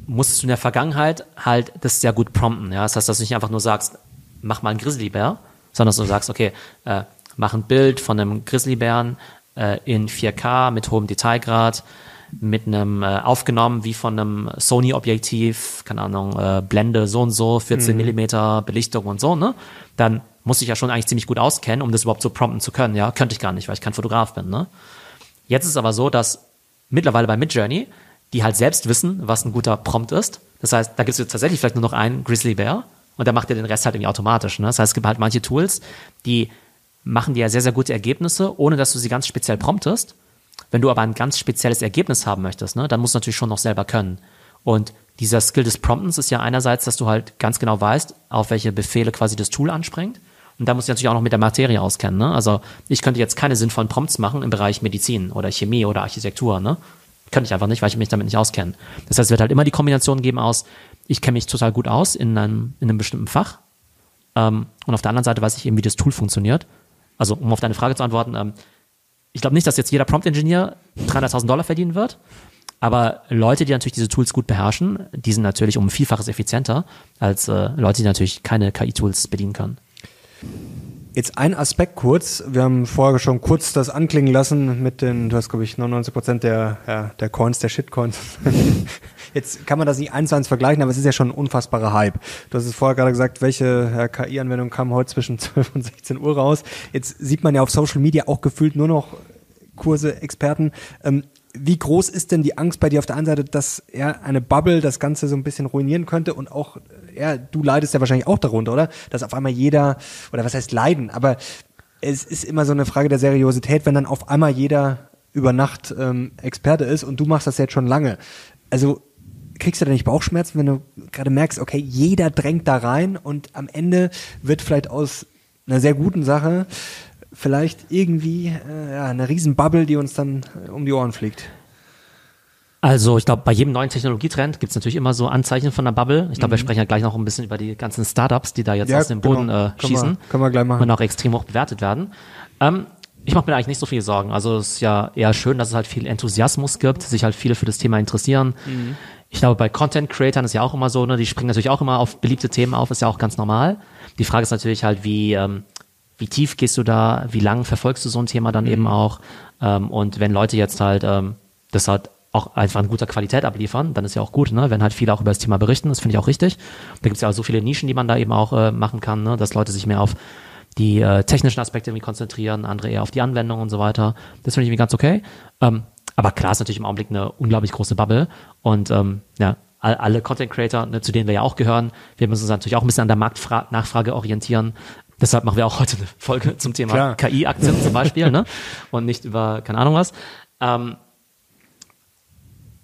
musstest du in der Vergangenheit halt das sehr gut prompten, ja? Das heißt, dass du nicht einfach nur sagst, mach mal einen Grizzlybär, sondern dass du sagst, okay, äh, mach ein Bild von einem Grizzlybären äh, in vier K mit hohem Detailgrad, mit einem äh, aufgenommen wie von einem Sony-Objektiv, keine Ahnung, äh, Blende so und so, vierzehn Millimeter Belichtung und so, ne? Dann muss ich ja schon eigentlich ziemlich gut auskennen, um das überhaupt so prompten zu können, ja? Könnte ich gar nicht, weil ich kein Fotograf bin, ne? Jetzt ist es aber so, dass mittlerweile bei Midjourney die halt selbst wissen, was ein guter Prompt ist. Das heißt, da gibt's jetzt tatsächlich vielleicht nur noch einen Grizzlybär, und dann macht ihr den Rest halt irgendwie automatisch, ne? Das heißt, es gibt halt manche Tools, die machen dir ja sehr, sehr gute Ergebnisse, ohne dass du sie ganz speziell promptest. Wenn du aber ein ganz spezielles Ergebnis haben möchtest, ne, dann musst du natürlich schon noch selber können. Und dieser Skill des Promptens ist ja einerseits, dass du halt ganz genau weißt, auf welche Befehle quasi das Tool anspringt. Und da musst du natürlich auch noch mit der Materie auskennen, ne? Also ich könnte jetzt keine sinnvollen Prompts machen im Bereich Medizin oder Chemie oder Architektur, ne? Könnte ich einfach nicht, weil ich mich damit nicht auskenne. Das heißt, es wird halt immer die Kombination geben aus, ich kenne mich total gut aus in einem, in einem bestimmten Fach, ähm, und auf der anderen Seite weiß ich eben, wie das Tool funktioniert. Also, um auf deine Frage zu antworten, ähm, ich glaube nicht, dass jetzt jeder Prompt-Engineer dreihunderttausend Dollar verdienen wird, aber Leute, die natürlich diese Tools gut beherrschen, die sind natürlich um ein Vielfaches effizienter als äh, Leute, die natürlich keine K I-Tools bedienen können. Jetzt ein Aspekt kurz, wir haben vorher schon kurz das anklingen lassen mit den, du hast glaube ich neunundneunzig Prozent der, ja, der Coins, der Shitcoins. Jetzt kann man das nicht eins zu eins vergleichen, aber es ist ja schon ein unfassbarer Hype. Du hast es vorher gerade gesagt, welche ja, K I-Anwendung kam heute zwischen zwölf und sechzehn Uhr raus. Jetzt sieht man ja auf Social Media auch gefühlt nur noch Kurse, Experten. Ähm, wie groß ist denn die Angst bei dir auf der einen Seite, dass ja, eine Bubble das Ganze so ein bisschen ruinieren könnte und auch ja, du leidest ja wahrscheinlich auch darunter, oder? Dass auf einmal jeder, oder was heißt leiden, aber es ist immer so eine Frage der Seriosität, wenn dann auf einmal jeder über Nacht ähm, Experte ist und du machst das jetzt schon lange. Also kriegst du da nicht Bauchschmerzen, wenn du gerade merkst, okay, jeder drängt da rein und am Ende wird vielleicht aus einer sehr guten Sache vielleicht irgendwie äh, ja, eine riesen Bubble, die uns dann äh, um die Ohren fliegt. Also ich glaube, bei jedem neuen Technologietrend gibt es natürlich immer so Anzeichen von einer Bubble. Ich glaube, wir sprechen ja gleich noch ein bisschen über die ganzen Startups, die da jetzt ja, aus dem Boden genau. äh, schießen. Können wir, können wir gleich machen. Und auch extrem hoch bewertet werden. Ähm, ich mache mir eigentlich nicht so viel Sorgen. Also es ist ja eher schön, dass es halt viel Enthusiasmus gibt, sich halt viele für das Thema interessieren. Mhm. Ich glaube, bei Content-Creatern ist ja auch immer so, ne, die springen natürlich auch immer auf beliebte Themen auf, ist ja auch ganz normal. Die Frage ist natürlich halt, wie, ähm, wie tief gehst du da, wie lang verfolgst du so ein Thema dann mhm. eben auch. Ähm, und wenn Leute jetzt halt ähm, das halt auch einfach in guter Qualität abliefern, dann ist ja auch gut, ne? Wenn halt viele auch über das Thema berichten, das finde ich auch richtig. Da gibt es ja auch so viele Nischen, die man da eben auch äh, machen kann, ne? Dass Leute sich mehr auf die äh, technischen Aspekte irgendwie konzentrieren, andere eher auf die Anwendung und so weiter. Das finde ich irgendwie ganz okay. Ähm, aber klar ist natürlich im Augenblick eine unglaublich große Bubble und ähm, ja, all, alle Content-Creator, ne, zu denen wir ja auch gehören, wir müssen uns natürlich auch ein bisschen an der Marktnachfrage orientieren. Deshalb machen wir auch heute eine Folge zum Thema K I-Aktien zum Beispiel, ne? Und nicht über, keine Ahnung was. Ähm,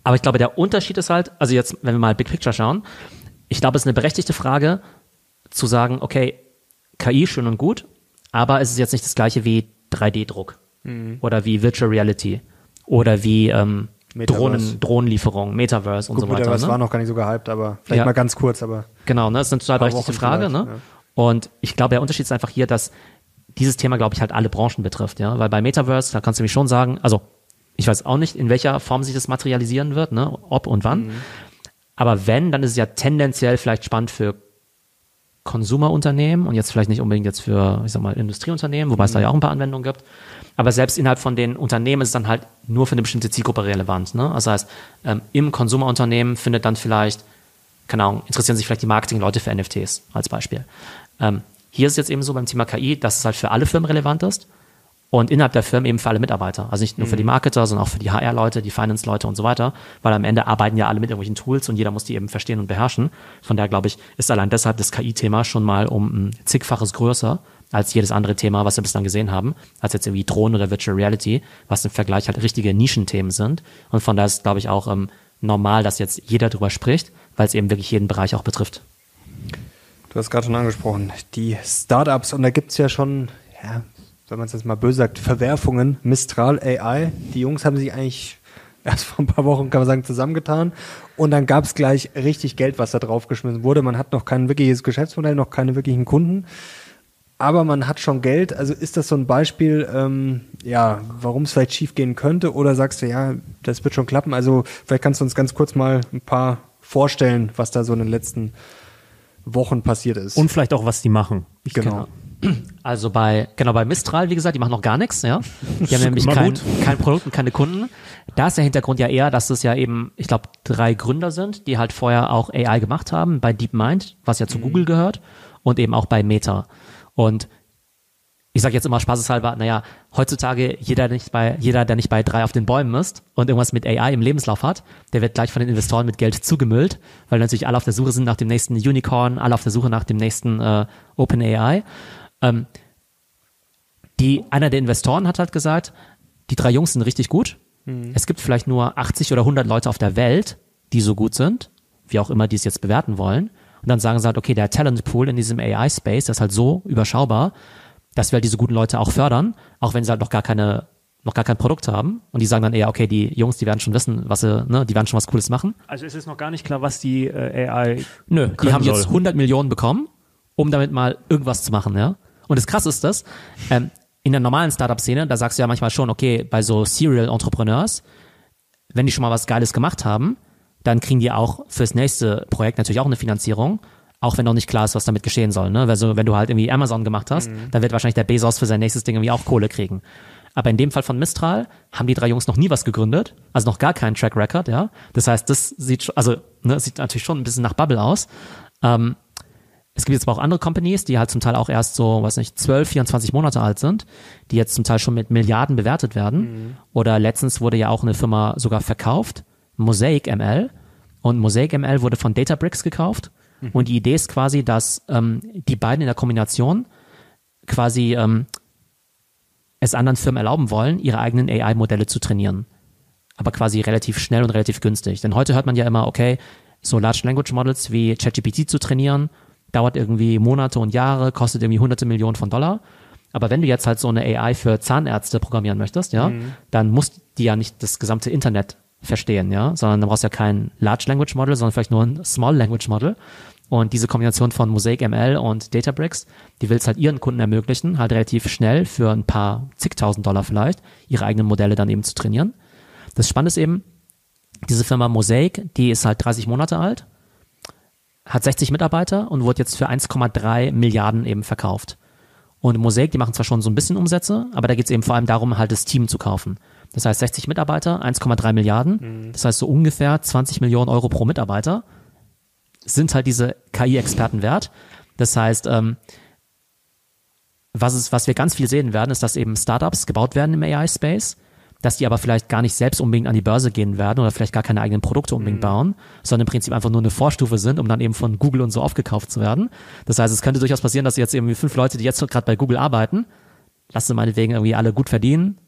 Aber ich glaube, der Unterschied ist halt, also jetzt, wenn wir mal Big Picture schauen, ich glaube, es ist eine berechtigte Frage, zu sagen, okay, K I schön und gut, aber es ist jetzt nicht das gleiche wie drei D Druck mhm. oder wie Virtual Reality oder wie ähm, Drohnen, Drohnenlieferung, Metaverse gut, und so weiter. Metaverse ne? war noch gar nicht so gehypt, aber vielleicht ja. mal ganz kurz. Aber genau, ne, das ist eine total berechtigte Frage. Ne? Ja. Und ich glaube, der Unterschied ist einfach hier, dass dieses Thema, glaube ich, halt alle Branchen betrifft. Ja? Weil bei Metaverse, da kannst du mich schon sagen, also ich weiß auch nicht, in welcher Form sich das materialisieren wird, ne? Ob und wann. Mhm. Aber wenn, dann ist es ja tendenziell vielleicht spannend für Konsumerunternehmen und jetzt vielleicht nicht unbedingt jetzt für, ich sag mal, Industrieunternehmen, wobei mhm. es da ja auch ein paar Anwendungen gibt. Aber selbst innerhalb von den Unternehmen ist es dann halt nur für eine bestimmte Zielgruppe relevant, ne? Das heißt, ähm, im Konsumerunternehmen findet dann vielleicht, keine Ahnung, interessieren sich vielleicht die Marketingleute für N F Ts als Beispiel. Ähm, hier ist es jetzt eben so beim Thema K I, dass es halt für alle Firmen relevant ist. Und innerhalb der Firmen eben für alle Mitarbeiter. Also nicht nur mhm. für die Marketer, sondern auch für die H R-Leute, die Finance-Leute und so weiter. Weil am Ende arbeiten ja alle mit irgendwelchen Tools und jeder muss die eben verstehen und beherrschen. Von daher, glaube ich, ist allein deshalb das K I-Thema schon mal um ein zigfaches größer als jedes andere Thema, was wir bislang gesehen haben. Als jetzt irgendwie Drohnen oder Virtual Reality, was im Vergleich halt richtige Nischenthemen sind. Und von daher ist, glaube ich, auch ähm, normal, dass jetzt jeder drüber spricht, weil es eben wirklich jeden Bereich auch betrifft. Du hast gerade schon angesprochen, die Startups, und da gibt es ja schon, ja, wenn man es jetzt mal böse sagt, Verwerfungen. Mistral A I, die Jungs haben sich eigentlich erst vor ein paar Wochen, kann man sagen, zusammengetan, und dann gab es gleich richtig Geld, was da draufgeschmissen wurde. Man hat noch kein wirkliches Geschäftsmodell, noch keine wirklichen Kunden, aber man hat schon Geld. Also ist das so ein Beispiel, ähm, ja, warum es vielleicht schief gehen könnte, oder sagst du, ja, das wird schon klappen? Also vielleicht kannst du uns ganz kurz mal ein paar vorstellen, was da so in den letzten Wochen passiert ist. Und vielleicht auch, was die machen. Ich genau. Kann, also bei, genau, bei Mistral, wie gesagt, die machen noch gar nichts, ja. Die haben nämlich kein, kein Produkt und keine Kunden. Da ist der Hintergrund ja eher, dass es ja eben, ich glaube, drei Gründer sind, die halt vorher auch A I gemacht haben, bei DeepMind, was ja zu mhm. Google gehört, und eben auch bei Meta. Und ich sage jetzt immer spaßeshalber, naja, heutzutage jeder, nicht bei, jeder, der nicht bei drei auf den Bäumen ist und irgendwas mit A I im Lebenslauf hat, der wird gleich von den Investoren mit Geld zugemüllt, weil natürlich alle auf der Suche sind nach dem nächsten Unicorn, alle auf der Suche nach dem nächsten äh, OpenAI. Ähm, die, einer der Investoren hat halt gesagt, die drei Jungs sind richtig gut. Mhm. Es gibt vielleicht nur achtzig oder hundert Leute auf der Welt, die so gut sind, wie auch immer die es jetzt bewerten wollen. Und dann sagen sie halt, okay, der Talentpool in diesem A I-Space, der ist halt so überschaubar, dass wir halt diese guten Leute auch fördern, auch wenn sie halt noch gar keine, noch gar kein Produkt haben. Und die sagen dann eher, okay, die Jungs, die werden schon wissen, was sie, ne, die werden schon was Cooles machen. Also es ist noch gar nicht klar, was die äh, A I Nö, die haben soll. Jetzt hundert Millionen bekommen, um damit mal irgendwas zu machen, ja. Und das Krasse ist das, ähm, in der normalen Startup-Szene, da sagst du ja manchmal schon, okay, bei so Serial-Entrepreneurs, wenn die schon mal was Geiles gemacht haben, dann kriegen die auch fürs nächste Projekt natürlich auch eine Finanzierung, auch wenn noch nicht klar ist, was damit geschehen soll. Ne? Also wenn du halt irgendwie Amazon gemacht hast, mhm. dann wird wahrscheinlich der Bezos für sein nächstes Ding irgendwie auch Kohle kriegen. Aber in dem Fall von Mistral haben die drei Jungs noch nie was gegründet, also noch gar keinen Track Record, ja. Das heißt, das sieht, also, ne, sieht natürlich schon ein bisschen nach Bubble aus. Ähm, es gibt jetzt aber auch andere Companies, die halt zum Teil auch erst so, weiß nicht, zwölf, vierundzwanzig Monate alt sind, die jetzt zum Teil schon mit Milliarden bewertet werden. Mhm. Oder letztens wurde ja auch eine Firma sogar verkauft, Mosaic M L. Und Mosaic M L wurde von Databricks gekauft. Mhm. Und die Idee ist quasi, dass ähm, die beiden in der Kombination quasi ähm, es anderen Firmen erlauben wollen, ihre eigenen A I-Modelle zu trainieren. Aber quasi relativ schnell und relativ günstig. Denn heute hört man ja immer, okay, so Large Language Models wie ChatGPT zu trainieren, dauert irgendwie Monate und Jahre, kostet irgendwie hunderte Millionen von Dollar. Aber wenn du jetzt halt so eine A I für Zahnärzte programmieren möchtest, ja, mhm. dann muss die ja nicht das gesamte Internet verstehen, ja, sondern du brauchst ja kein Large Language Model, sondern vielleicht nur ein Small Language Model. Und diese Kombination von Mosaic M L und Databricks, die will es halt ihren Kunden ermöglichen, halt relativ schnell für ein paar zigtausend Dollar vielleicht ihre eigenen Modelle dann eben zu trainieren. Das Spannende ist eben, diese Firma Mosaic, die ist halt dreißig Monate alt, hat sechzig Mitarbeiter und wurde jetzt für eins Komma drei Milliarden eben verkauft. Und Mosaic, die machen zwar schon so ein bisschen Umsätze, aber da geht es eben vor allem darum, halt das Team zu kaufen. Das heißt, sechzig Mitarbeiter, eins Komma drei Milliarden. Mhm. Das heißt, so ungefähr zwanzig Millionen Euro pro Mitarbeiter sind halt diese K I-Experten wert. Das heißt, ähm, was, ist, was wir ganz viel sehen werden, ist, dass eben Startups gebaut werden im A I-Space, dass die aber vielleicht gar nicht selbst unbedingt an die Börse gehen werden oder vielleicht gar keine eigenen Produkte unbedingt mhm. bauen, sondern im Prinzip einfach nur eine Vorstufe sind, um dann eben von Google und so aufgekauft zu werden. Das heißt, es könnte durchaus passieren, dass jetzt irgendwie fünf Leute, die jetzt gerade bei Google arbeiten, lassen sie meinetwegen irgendwie alle gut verdienen,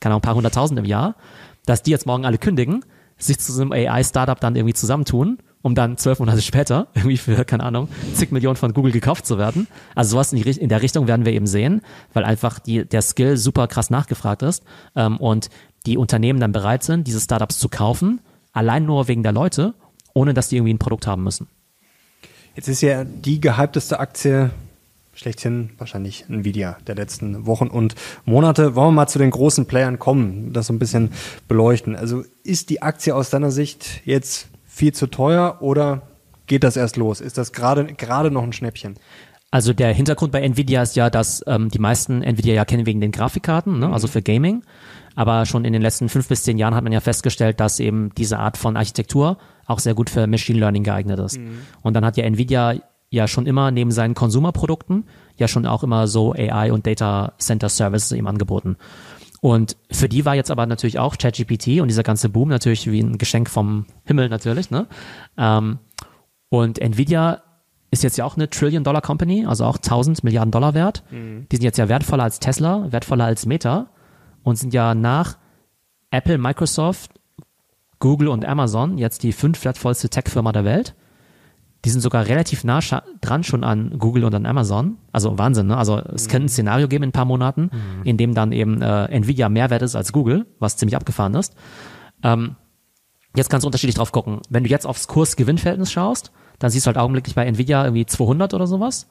kann auch ein paar hunderttausend im Jahr, dass die jetzt morgen alle kündigen, sich zu so einem A I-Startup dann irgendwie zusammentun, um dann zwölf Monate später irgendwie für, keine Ahnung, zig Millionen von Google gekauft zu werden. Also sowas in, die, in der Richtung werden wir eben sehen, weil einfach die, der Skill super krass nachgefragt ist ähm, und die Unternehmen dann bereit sind, diese Startups zu kaufen, allein nur wegen der Leute, ohne dass die irgendwie ein Produkt haben müssen. Jetzt ist ja die gehypteste Aktie schlechthin wahrscheinlich Nvidia der letzten Wochen und Monate. Wollen wir mal zu den großen Playern kommen, das so ein bisschen beleuchten. Also ist die Aktie aus deiner Sicht jetzt viel zu teuer oder geht das erst los? Ist das gerade gerade noch ein Schnäppchen? Also der Hintergrund bei Nvidia ist ja, dass ähm, die meisten Nvidia ja kennen wegen den Grafikkarten, ne? Also für Gaming. Aber schon in den letzten fünf bis zehn Jahren hat man ja festgestellt, dass eben diese Art von Architektur auch sehr gut für Machine Learning geeignet ist. Mhm. Und dann hat ja Nvidia ja schon immer neben seinen Consumer-Produkten ja schon auch immer so A I und Data Center Services eben angeboten. Und für die war jetzt aber natürlich auch ChatGPT und dieser ganze Boom natürlich wie ein Geschenk vom Himmel natürlich, ne? Und Nvidia ist jetzt ja auch eine Trillion-Dollar-Company, also auch tausend Milliarden Dollar wert. Mhm. Die sind jetzt ja wertvoller als Tesla, wertvoller als Meta und sind ja nach Apple, Microsoft, Google und Amazon jetzt die fünf wertvollste Tech-Firma der Welt. Die sind sogar relativ nah dran schon an Google und an Amazon. Also Wahnsinn, ne? Also es mhm. kann ein Szenario geben in ein paar Monaten, mhm. in dem dann eben äh, Nvidia mehr wert ist als Google, was ziemlich abgefahren ist. Ähm, jetzt kannst du unterschiedlich drauf gucken. Wenn du jetzt aufs Kurs-Gewinn-Verhältnis schaust, dann siehst du halt augenblicklich bei Nvidia irgendwie zweihundert oder sowas.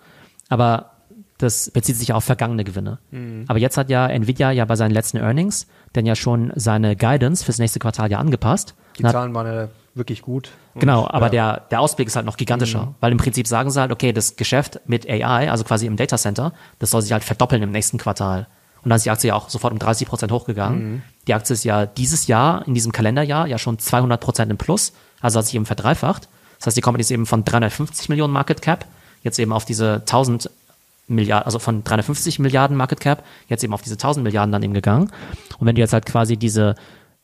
Aber das bezieht sich ja auf vergangene Gewinne. Mhm. Aber jetzt hat ja Nvidia ja bei seinen letzten Earnings dann ja schon seine Guidance fürs nächste Quartal ja angepasst. Die hat, Zahlen waren ja wirklich gut. Und, genau, aber ja. der, der Ausblick ist halt noch gigantischer, mhm. weil im Prinzip sagen sie halt, okay, das Geschäft mit A I, also quasi im Datacenter, das soll sich halt verdoppeln im nächsten Quartal. Und dann ist die Aktie ja auch sofort um dreißig Prozent hochgegangen. Mhm. Die Aktie ist ja dieses Jahr, in diesem Kalenderjahr, ja schon zweihundert Prozent im Plus, also hat sich eben verdreifacht. Das heißt, die Company ist eben von dreihundertfünfzig Millionen Market Cap, jetzt eben auf diese tausend Milliarden, also von dreihundertfünfzig Milliarden Market Cap, jetzt eben auf diese tausend Milliarden dann eben gegangen. Und wenn du jetzt halt quasi diese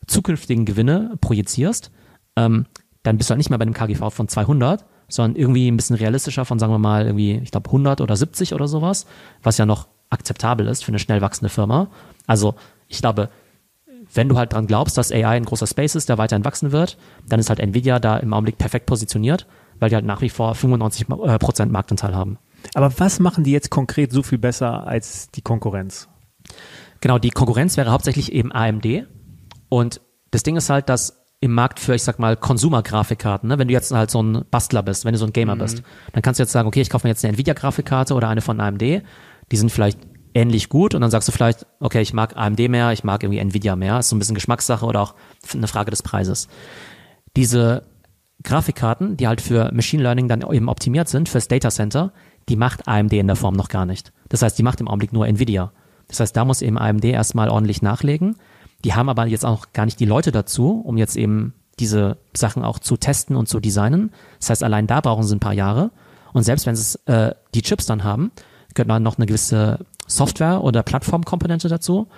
zukünftigen Gewinne projizierst, ähm, dann bist du halt nicht mehr bei einem K G V von zweihundert, sondern irgendwie ein bisschen realistischer von, sagen wir mal, irgendwie, ich glaube, hundert oder siebzig oder sowas, was ja noch akzeptabel ist für eine schnell wachsende Firma. Also ich glaube, wenn du halt dran glaubst, dass A I ein großer Space ist, der weiterhin wachsen wird, dann ist halt Nvidia da im Augenblick perfekt positioniert, weil die halt nach wie vor fünfundneunzig Prozent Marktanteil haben. Aber was machen die jetzt konkret so viel besser als die Konkurrenz? Genau, die Konkurrenz wäre hauptsächlich eben A M D. Und das Ding ist halt, dass im Markt für, ich sag mal, Consumer-Grafikkarten, ne? Wenn du jetzt halt so ein Bastler bist, wenn du so ein Gamer mhm. bist, dann kannst du jetzt sagen, okay, ich kaufe mir jetzt eine Nvidia-Grafikkarte oder eine von A M D, die sind vielleicht ähnlich gut und dann sagst du vielleicht, okay, ich mag A M D mehr, ich mag irgendwie Nvidia mehr, ist so ein bisschen Geschmackssache oder auch eine Frage des Preises. Diese Grafikkarten, die halt für Machine Learning dann eben optimiert sind, fürs Data Center, die macht A M D in der Form noch gar nicht. Das heißt, die macht im Augenblick nur Nvidia. Das heißt, da muss eben A M D erstmal ordentlich nachlegen. Die haben aber jetzt auch gar nicht die Leute dazu, um jetzt eben diese Sachen auch zu testen und zu designen. Das heißt, allein da brauchen sie ein paar Jahre. Und selbst wenn sie äh, die Chips dann haben, gehört dann noch eine gewisse Software- oder Plattformkomponente dazu,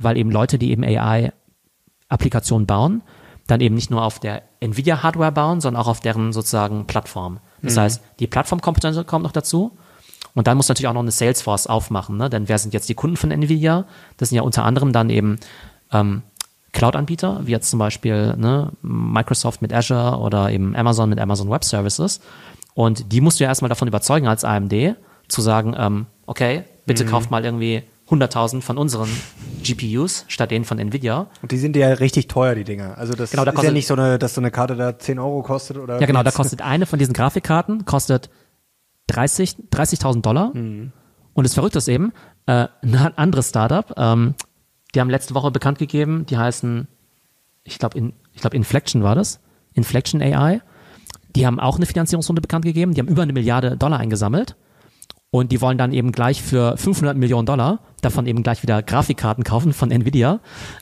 weil eben Leute, die eben A I-Applikationen bauen, dann eben nicht nur auf der Nvidia-Hardware bauen, sondern auch auf deren sozusagen Plattform. Das mhm. heißt, die Plattformkomponente kommt noch dazu und dann muss natürlich auch noch eine Salesforce aufmachen, ne? Denn wer sind jetzt die Kunden von Nvidia? Das sind ja unter anderem dann eben ähm, Cloud-Anbieter, wie jetzt zum Beispiel ne, Microsoft mit Azure oder eben Amazon mit Amazon Web Services. Und die musst du ja erstmal davon überzeugen als A M D, zu sagen, ähm, okay, bitte mhm. kauft mal irgendwie hunderttausend von unseren G P Us statt denen von Nvidia. Und die sind ja richtig teuer, die Dinger. Also das genau, da ist kostet, ja nicht so, eine, dass so eine Karte da zehn Euro kostet. Oder ja genau, da kostet eine von diesen Grafikkarten kostet dreißigtausend Dollar. Mhm. Und das Verrückte ist eben, äh, ein anderes Startup, ähm, die haben letzte Woche bekannt gegeben, die heißen, ich glaube, in, ich glaube Inflection war das, Inflection A I. Die haben auch eine Finanzierungsrunde bekannt gegeben, die haben über eine Milliarde Dollar eingesammelt. Und die wollen dann eben gleich für fünfhundert Millionen Dollar davon eben gleich wieder Grafikkarten kaufen von Nvidia,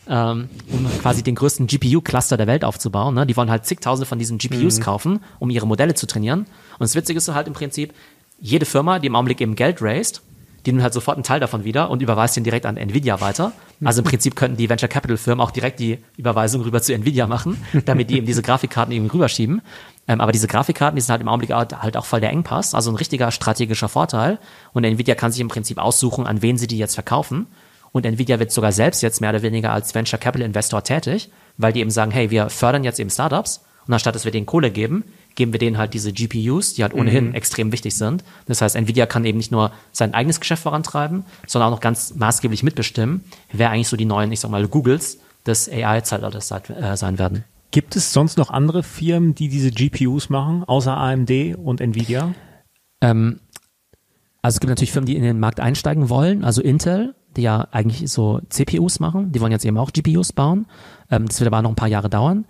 ähm, um quasi den größten G P U-Cluster der Welt aufzubauen. Ne? Die wollen halt zigtausende von diesen G P Us mhm. kaufen, um ihre Modelle zu trainieren. Und das Witzige ist halt im Prinzip, jede Firma, die im Augenblick eben Geld raised, die nimmt halt sofort einen Teil davon wieder und überweist den direkt an Nvidia weiter. Also im Prinzip könnten die Venture Capital Firmen auch direkt die Überweisung rüber zu Nvidia machen, damit die eben diese Grafikkarten eben rüberschieben. Ähm, aber diese Grafikkarten, die sind halt im Augenblick halt auch voll der Engpass, also ein richtiger strategischer Vorteil. Und Nvidia kann sich im Prinzip aussuchen, an wen sie die jetzt verkaufen. Und Nvidia wird sogar selbst jetzt mehr oder weniger als Venture Capital Investor tätig, weil die eben sagen, hey, wir fördern jetzt eben Startups und anstatt, dass wir denen Kohle geben, geben wir denen halt diese G P Us, die halt ohnehin mhm. extrem wichtig sind. Das heißt, Nvidia kann eben nicht nur sein eigenes Geschäft vorantreiben, sondern auch noch ganz maßgeblich mitbestimmen, wer eigentlich so die neuen, ich sag mal, Googles des A I-Zeitalters sein werden. Gibt es sonst noch andere Firmen, die diese G P Us machen, außer A M D und Nvidia? Ähm, also es gibt natürlich Firmen, die in den Markt einsteigen wollen, also Intel, die ja eigentlich so C P Us machen, die wollen jetzt eben auch G P Us bauen. Ähm, das wird aber noch ein paar Jahre dauern.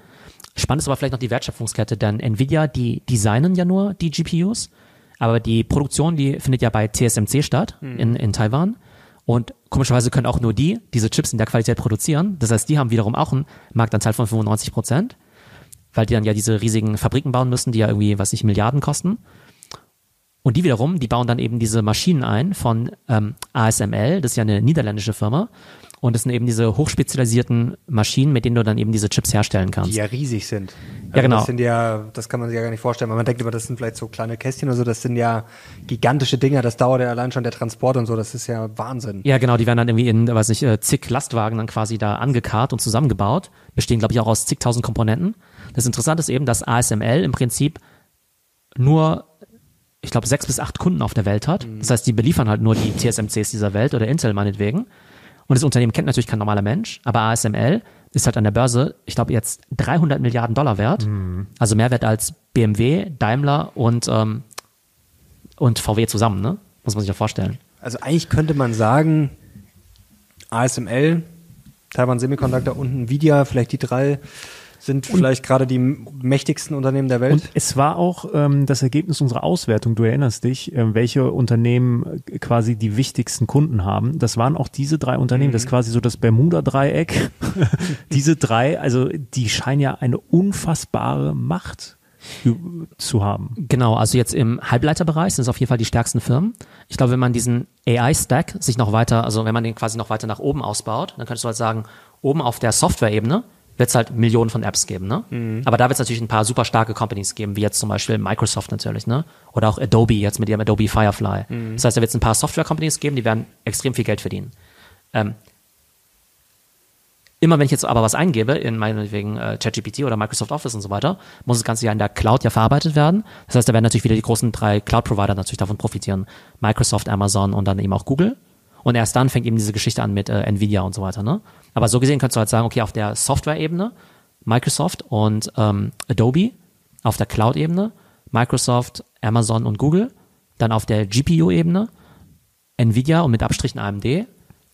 Spannend ist aber vielleicht noch die Wertschöpfungskette, denn Nvidia, die designen ja nur die G P Us, aber die Produktion, die findet ja bei T S M C statt, mhm. in, in Taiwan. Und komischerweise können auch nur die diese Chips in der Qualität produzieren. Das heißt, die haben wiederum auch einen Marktanteil von fünfundneunzig Prozent, weil die dann ja diese riesigen Fabriken bauen müssen, die ja irgendwie, was nicht, Milliarden kosten. Und die wiederum, die bauen dann eben diese Maschinen ein von ähm, A S M L, das ist ja eine niederländische Firma. Und das sind eben diese hochspezialisierten Maschinen, mit denen du dann eben diese Chips herstellen kannst. Die ja riesig sind. Also ja, genau. Das sind ja, das kann man sich ja gar nicht vorstellen, weil man denkt immer, das sind vielleicht so kleine Kästchen oder so, das sind ja gigantische Dinger, das dauert ja allein schon der Transport und so, das ist ja Wahnsinn. Ja, genau, die werden dann irgendwie in, weiß nicht, zig Lastwagen dann quasi da angekarrt und zusammengebaut, bestehen, glaube ich, auch aus zigtausend Komponenten. Das Interessante ist eben, dass A S M L im Prinzip nur ich glaube, sechs bis acht Kunden auf der Welt hat. Das heißt, die beliefern halt nur die T S M Cs dieser Welt oder Intel meinetwegen. Und das Unternehmen kennt natürlich kein normaler Mensch, aber A S M L ist halt an der Börse, ich glaube, jetzt dreihundert Milliarden Dollar wert. Mhm. Also mehr wert als B M W, Daimler und, ähm, und V W zusammen, ne? Muss man sich ja vorstellen. Also eigentlich könnte man sagen, A S M L, Taiwan Semiconductor und Nvidia, vielleicht die drei sind vielleicht und, gerade die mächtigsten Unternehmen der Welt. Und es war auch ähm, das Ergebnis unserer Auswertung, du erinnerst dich, äh, welche Unternehmen quasi die wichtigsten Kunden haben. Das waren auch diese drei Unternehmen, mhm. das ist quasi so das Bermuda-Dreieck. Diese drei, also die scheinen ja eine unfassbare Macht zu haben. Genau, also jetzt im Halbleiterbereich sind es auf jeden Fall die stärksten Firmen. Ich glaube, wenn man diesen A I-Stack sich noch weiter, also wenn man den quasi noch weiter nach oben ausbaut, dann könntest du halt sagen, oben auf der Software-Ebene wird es halt Millionen von Apps geben, ne? Mhm. Aber da wird es natürlich ein paar super starke Companies geben, wie jetzt zum Beispiel Microsoft natürlich, ne? Oder auch Adobe jetzt mit ihrem Adobe Firefly. Mhm. Das heißt, da wird es ein paar Software-Companies geben, die werden extrem viel Geld verdienen. Ähm, immer wenn ich jetzt aber was eingebe, in meinetwegen äh, ChatGPT oder Microsoft Office und so weiter, muss das Ganze ja in der Cloud ja verarbeitet werden. Das heißt, da werden natürlich wieder die großen drei Cloud-Provider natürlich davon profitieren. Microsoft, Amazon und dann eben auch Google. Und erst dann fängt eben diese Geschichte an mit äh, Nvidia und so weiter, ne? Aber so gesehen kannst du halt sagen, okay, auf der Software-Ebene Microsoft und ähm, Adobe, auf der Cloud-Ebene Microsoft, Amazon und Google, dann auf der G P U-Ebene Nvidia und mit Abstrichen A M D,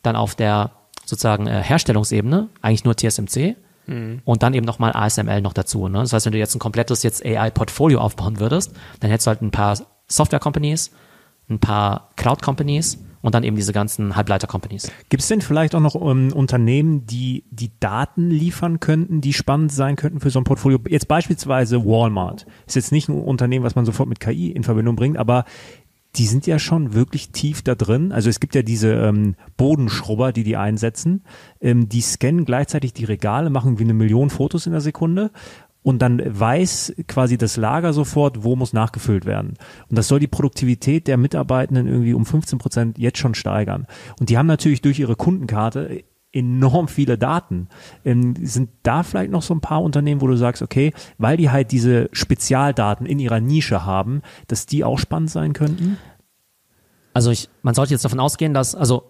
dann auf der sozusagen äh, Herstellungsebene eigentlich nur T S M C mhm. und dann eben nochmal A S M L noch dazu, ne? Das heißt, wenn du jetzt ein komplettes jetzt A I-Portfolio aufbauen würdest, dann hättest du halt ein paar Software-Companies, ein paar Cloud-Companies und dann eben diese ganzen Halbleiter-Companies. Gibt es denn vielleicht auch noch um, Unternehmen, die die Daten liefern könnten, die spannend sein könnten für so ein Portfolio? Jetzt beispielsweise Walmart. Ist jetzt nicht ein Unternehmen, was man sofort mit K I in Verbindung bringt, aber die sind ja schon wirklich tief da drin. Also es gibt ja diese ähm, Bodenschrubber, die die einsetzen. Ähm, die scannen gleichzeitig die Regale, machen wie eine Million Fotos in der Sekunde. Und dann weiß quasi das Lager sofort, wo muss nachgefüllt werden. Und das soll die Produktivität der Mitarbeitenden irgendwie um fünfzehn Prozent jetzt schon steigern. Und die haben natürlich durch ihre Kundenkarte enorm viele Daten. Ähm, sind da vielleicht noch so ein paar Unternehmen, wo du sagst, okay, weil die halt diese Spezialdaten in ihrer Nische haben, dass die auch spannend sein könnten? Also ich, man sollte jetzt davon ausgehen, dass, also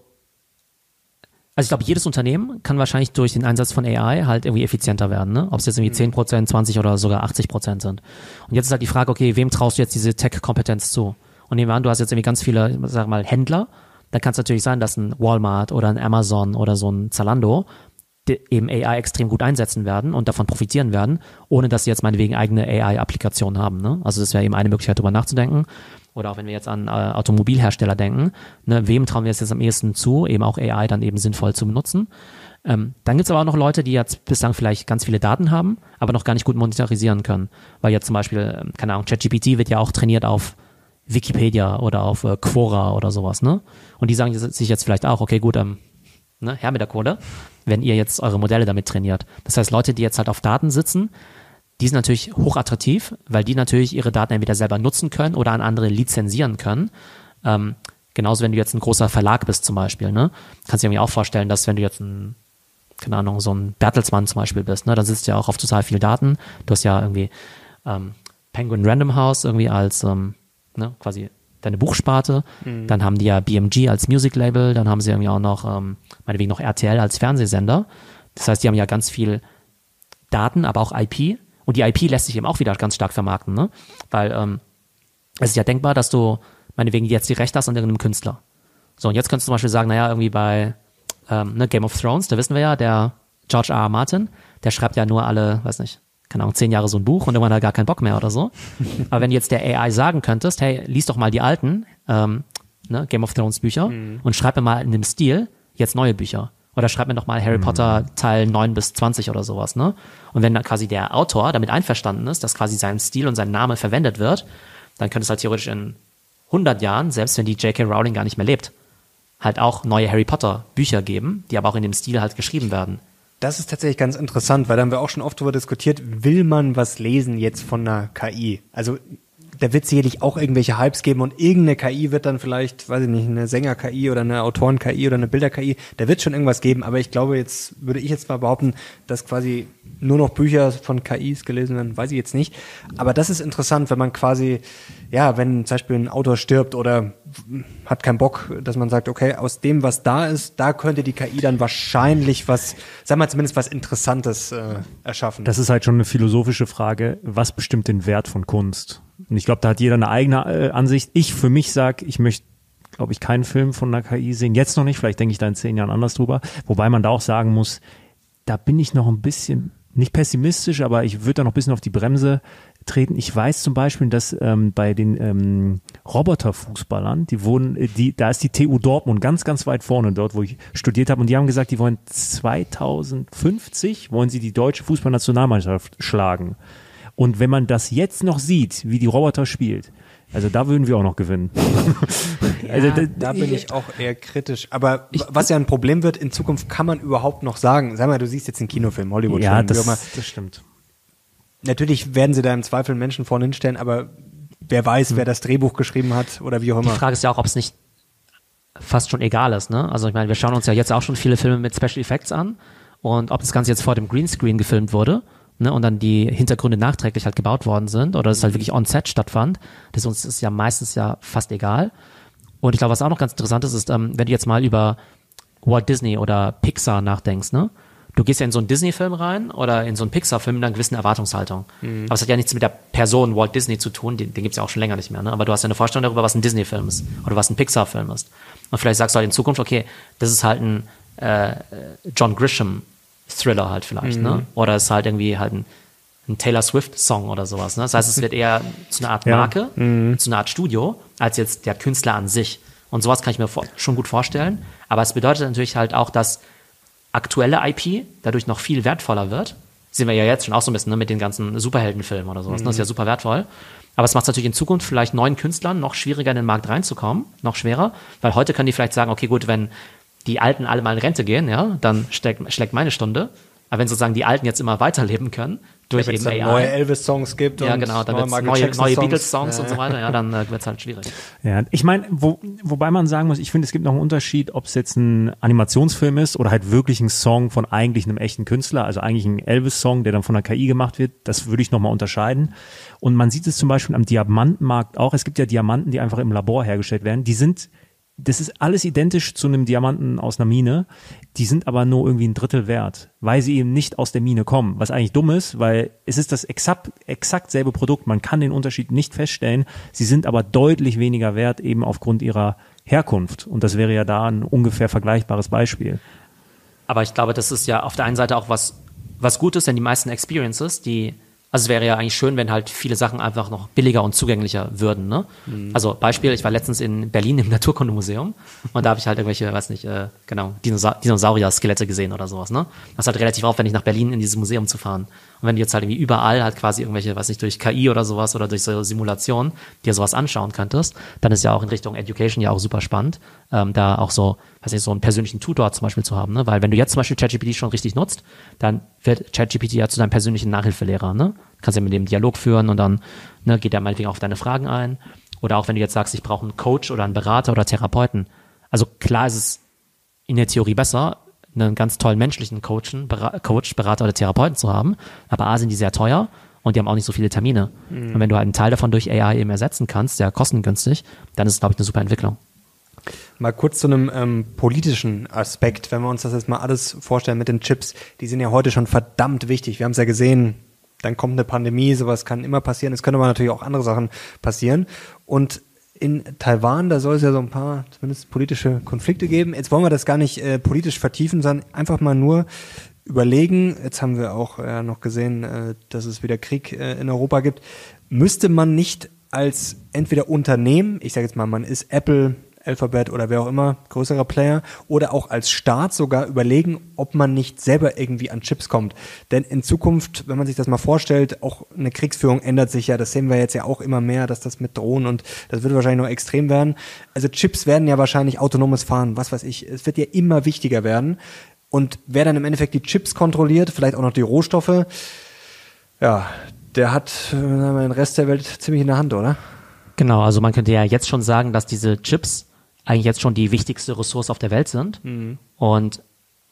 Also ich glaube, jedes Unternehmen kann wahrscheinlich durch den Einsatz von A I halt irgendwie effizienter werden, ne? Ob es jetzt irgendwie mhm. zehn Prozent, zwanzig oder sogar achtzig Prozent sind. Und jetzt ist halt die Frage, okay, wem traust du jetzt diese Tech-Kompetenz zu? Und nehmen wir an, du hast jetzt irgendwie ganz viele, sag mal, Händler. Dann kann es natürlich sein, dass ein Walmart oder ein Amazon oder so ein Zalando eben A I extrem gut einsetzen werden und davon profitieren werden, ohne dass sie jetzt meinetwegen eigene A I-Applikationen haben, ne? Also das wäre eben eine Möglichkeit, darüber nachzudenken. Oder auch wenn wir jetzt an äh, Automobilhersteller denken, ne, wem trauen wir es jetzt am ehesten zu, eben auch A I dann eben sinnvoll zu benutzen. Ähm, dann gibt es aber auch noch Leute, die jetzt bislang vielleicht ganz viele Daten haben, aber noch gar nicht gut monetarisieren können. Weil jetzt zum Beispiel, keine Ahnung, ChatGPT wird ja auch trainiert auf Wikipedia oder auf äh, Quora oder sowas, ne? Und die sagen sich jetzt vielleicht auch, okay, gut, ähm, ne, her mit der Kohle, wenn ihr jetzt eure Modelle damit trainiert. Das heißt, Leute, die jetzt halt auf Daten sitzen, die sind natürlich hochattraktiv, weil die natürlich ihre Daten entweder selber nutzen können oder an andere lizenzieren können. Ähm, genauso, wenn du jetzt ein großer Verlag bist zum Beispiel, ne? Kannst dir mir auch vorstellen, dass wenn du jetzt ein, keine Ahnung, so ein Bertelsmann zum Beispiel bist, ne? Dann sitzt du ja auch auf total viel Daten. Du hast ja irgendwie ähm, Penguin Random House irgendwie als ähm, ne? quasi deine Buchsparte. Mhm. Dann haben die ja B M G als Music-Label. Dann haben sie irgendwie auch noch, ähm, meinetwegen noch R T L als Fernsehsender. Das heißt, die haben ja ganz viel Daten, aber auch I P. Und die I P lässt sich eben auch wieder ganz stark vermarkten, ne? Weil ähm, es ist ja denkbar, dass du meinetwegen jetzt die Rechte hast an irgendeinem Künstler. So, und jetzt könntest du zum Beispiel sagen, naja, irgendwie bei ähm, ne, Game of Thrones, da wissen wir ja, der George R R. Martin, der schreibt ja nur alle, weiß nicht, keine Ahnung, zehn Jahre so ein Buch und irgendwann hat er gar keinen Bock mehr oder so. Aber wenn jetzt der A I sagen könntest, hey, lies doch mal die alten ähm, ne, Game of Thrones Bücher mhm. und schreib mir mal in dem Stil jetzt neue Bücher. Oder schreib mir doch mal Harry Potter Teil neun bis zwanzig oder sowas, ne? Und wenn dann quasi der Autor damit einverstanden ist, dass quasi sein Stil und sein Name verwendet wird, dann könnte es halt theoretisch in hundert Jahren, selbst wenn die J K. Rowling gar nicht mehr lebt, halt auch neue Harry Potter Bücher geben, die aber auch in dem Stil halt geschrieben werden. Das ist tatsächlich ganz interessant, weil da haben wir auch schon oft drüber diskutiert, will man was lesen jetzt von einer K I? Also da wird es sicherlich auch irgendwelche Hypes geben und irgendeine K I wird dann vielleicht, weiß ich nicht, eine Sänger-K I oder eine Autoren-K I oder eine Bilder-K I, da wird schon irgendwas geben, aber ich glaube jetzt, würde ich jetzt mal behaupten, dass quasi nur noch Bücher von K Is gelesen werden, weiß ich jetzt nicht, aber das ist interessant, wenn man quasi, ja, wenn zum Beispiel ein Autor stirbt oder hat keinen Bock, dass man sagt, okay, aus dem, was da ist, da könnte die K I dann wahrscheinlich was, sagen wir zumindest was Interessantes äh, erschaffen. Das ist halt schon eine philosophische Frage, was bestimmt den Wert von Kunst? Und ich glaube, da hat jeder eine eigene äh, Ansicht. Ich für mich sage, ich möchte, glaube ich, keinen Film von einer K I sehen. Jetzt noch nicht, vielleicht denke ich da in zehn Jahren anders drüber. Wobei man da auch sagen muss, da bin ich noch ein bisschen, nicht pessimistisch, aber ich würde da noch ein bisschen auf die Bremse treten. Ich weiß zum Beispiel, dass ähm, bei den ähm, Roboterfußballern, die wurden, die, da ist die T U Dortmund ganz, ganz weit vorne, dort, wo ich studiert habe. Und die haben gesagt, die wollen zweitausendfünfzig, wollen sie die deutsche Fußballnationalmannschaft schlagen. Und wenn man das jetzt noch sieht, wie die Roboter spielt, also da würden wir auch noch gewinnen. Ja, also da, da bin ich auch eher kritisch. Aber ich, was ja ein Problem wird, in Zukunft kann man überhaupt noch sagen, sag mal, du siehst jetzt einen Kinofilm, Hollywood-Film. Ja, das, das stimmt. Natürlich werden sie da im Zweifel Menschen vorne hinstellen, aber wer weiß, wer das Drehbuch geschrieben hat oder wie auch immer. Die Frage ist ja auch, ob es nicht fast schon egal ist, ne? Also ich meine, wir schauen uns ja jetzt auch schon viele Filme mit Special Effects an und ob das Ganze jetzt vor dem Greenscreen gefilmt wurde, ne, und dann die Hintergründe nachträglich halt gebaut worden sind oder es halt wirklich on-set stattfand, das uns ist ja meistens ja fast egal. Und ich glaube, was auch noch ganz interessant ist, ist, ähm, wenn du jetzt mal über Walt Disney oder Pixar nachdenkst, ne? Du gehst ja in so einen Disney-Film rein oder in so einen Pixar-Film mit einer gewissen Erwartungshaltung. Mhm. Aber es hat ja nichts mit der Person Walt Disney zu tun, den, den gibt's ja auch schon länger nicht mehr, ne? Aber du hast ja eine Vorstellung darüber, was ein Disney-Film ist oder was ein Pixar-Film ist. Und vielleicht sagst du halt in Zukunft, okay, das ist halt ein äh, John Grisham Thriller halt vielleicht, mhm, ne? Oder es ist halt irgendwie halt ein, ein Taylor Swift-Song oder sowas, ne? Das heißt, es wird eher zu einer Art Marke, ja, mhm, zu einer Art Studio, als jetzt der Künstler an sich. Und sowas kann ich mir vor- schon gut vorstellen. Aber es bedeutet natürlich halt auch, dass aktuelle I P dadurch noch viel wertvoller wird. Das sehen wir ja jetzt schon auch so ein bisschen, ne? Mit den ganzen Superheldenfilmen oder sowas, mhm, ne? Das ist ja super wertvoll. Aber es macht es natürlich in Zukunft vielleicht neuen Künstlern noch schwieriger in den Markt reinzukommen, noch schwerer, weil heute können die vielleicht sagen, okay, gut, wenn die Alten alle mal in Rente gehen, ja, dann schlägt, schlägt meine Stunde. Aber wenn sozusagen die Alten jetzt immer weiterleben können, durch ja, eben A I. Neue Elvis-Songs gibt, ja, und genau, dann neue, neue, neue Beatles-Songs, ja, und so weiter, ja, dann äh, wird es halt schwierig. Ja, ich meine, wo, wobei man sagen muss, ich finde, es gibt noch einen Unterschied, ob es jetzt ein Animationsfilm ist oder halt wirklich ein Song von eigentlich einem echten Künstler, also eigentlich ein Elvis-Song, der dann von der K I gemacht wird, das würde ich nochmal unterscheiden. Und man sieht es zum Beispiel am Diamantenmarkt auch, es gibt ja Diamanten, die einfach im Labor hergestellt werden, die sind, das ist alles identisch zu einem Diamanten aus einer Mine. Die sind aber nur irgendwie ein Drittel wert, weil sie eben nicht aus der Mine kommen. Was eigentlich dumm ist, weil es ist das exakt, exakt selbe Produkt. Man kann den Unterschied nicht feststellen. Sie sind aber deutlich weniger wert eben aufgrund ihrer Herkunft. Und das wäre ja da ein ungefähr vergleichbares Beispiel. Aber ich glaube, das ist ja auf der einen Seite auch was, was Gutes, denn die meisten Experiences, die, also es wäre ja eigentlich schön, wenn halt viele Sachen einfach noch billiger und zugänglicher würden, ne? Mhm. Also Beispiel, ich war letztens in Berlin im Naturkundemuseum und da habe ich halt irgendwelche, weiß nicht, äh, genau, Dinosa- Dinosaurier-Skelette gesehen oder sowas, ne? Das ist halt relativ aufwendig, nach Berlin in dieses Museum zu fahren. Und wenn du jetzt halt irgendwie überall halt quasi irgendwelche, weiß nicht, durch K I oder sowas oder durch so Simulationen dir sowas anschauen könntest, dann ist ja auch in Richtung Education ja auch super spannend, ähm, da auch so, weiß nicht, so einen persönlichen Tutor zum Beispiel zu haben, ne? Weil wenn du jetzt zum Beispiel ChatGPT schon richtig nutzt, dann wird ChatGPT ja zu deinem persönlichen Nachhilfelehrer, ne? Kannst ja mit dem Dialog führen und dann, ne, geht er meinetwegen auf deine Fragen ein. Oder auch wenn du jetzt sagst, ich brauche einen Coach oder einen Berater oder Therapeuten. Also klar ist es in der Theorie besser, einen ganz tollen menschlichen Coachen, Ber- Coach, Berater oder Therapeuten zu haben. Aber A, sind die sehr teuer und die haben auch nicht so viele Termine. Mhm. Und wenn du halt einen Teil davon durch A I eben ersetzen kannst, sehr kostengünstig, dann ist es, glaube ich, eine super Entwicklung. Mal kurz zu einem ähm, politischen Aspekt, wenn wir uns das jetzt mal alles vorstellen mit den Chips, die sind ja heute schon verdammt wichtig. Wir haben es ja gesehen, dann kommt eine Pandemie, sowas kann immer passieren. Es können aber natürlich auch andere Sachen passieren. Und in Taiwan, da soll es ja so ein paar zumindest politische Konflikte geben. Jetzt wollen wir das gar nicht äh, politisch vertiefen, sondern einfach mal nur überlegen. Jetzt haben wir auch äh, noch gesehen, äh, dass es wieder Krieg äh, in Europa gibt. Müsste man nicht als entweder Unternehmen, ich sage jetzt mal, man ist Apple, Alphabet oder wer auch immer, größerer Player, oder auch als Staat sogar überlegen, ob man nicht selber irgendwie an Chips kommt. Denn in Zukunft, wenn man sich das mal vorstellt, auch eine Kriegsführung ändert sich ja, das sehen wir jetzt ja auch immer mehr, dass das mit Drohnen und das wird wahrscheinlich noch extrem werden. Also Chips werden ja wahrscheinlich autonomes Fahren, was weiß ich, es wird ja immer wichtiger werden. Und wer dann im Endeffekt die Chips kontrolliert, vielleicht auch noch die Rohstoffe, ja, der hat den Rest der Welt ziemlich in der Hand, oder? Genau, also man könnte ja jetzt schon sagen, dass diese Chips eigentlich jetzt schon die wichtigste Ressource auf der Welt sind. Mhm. Und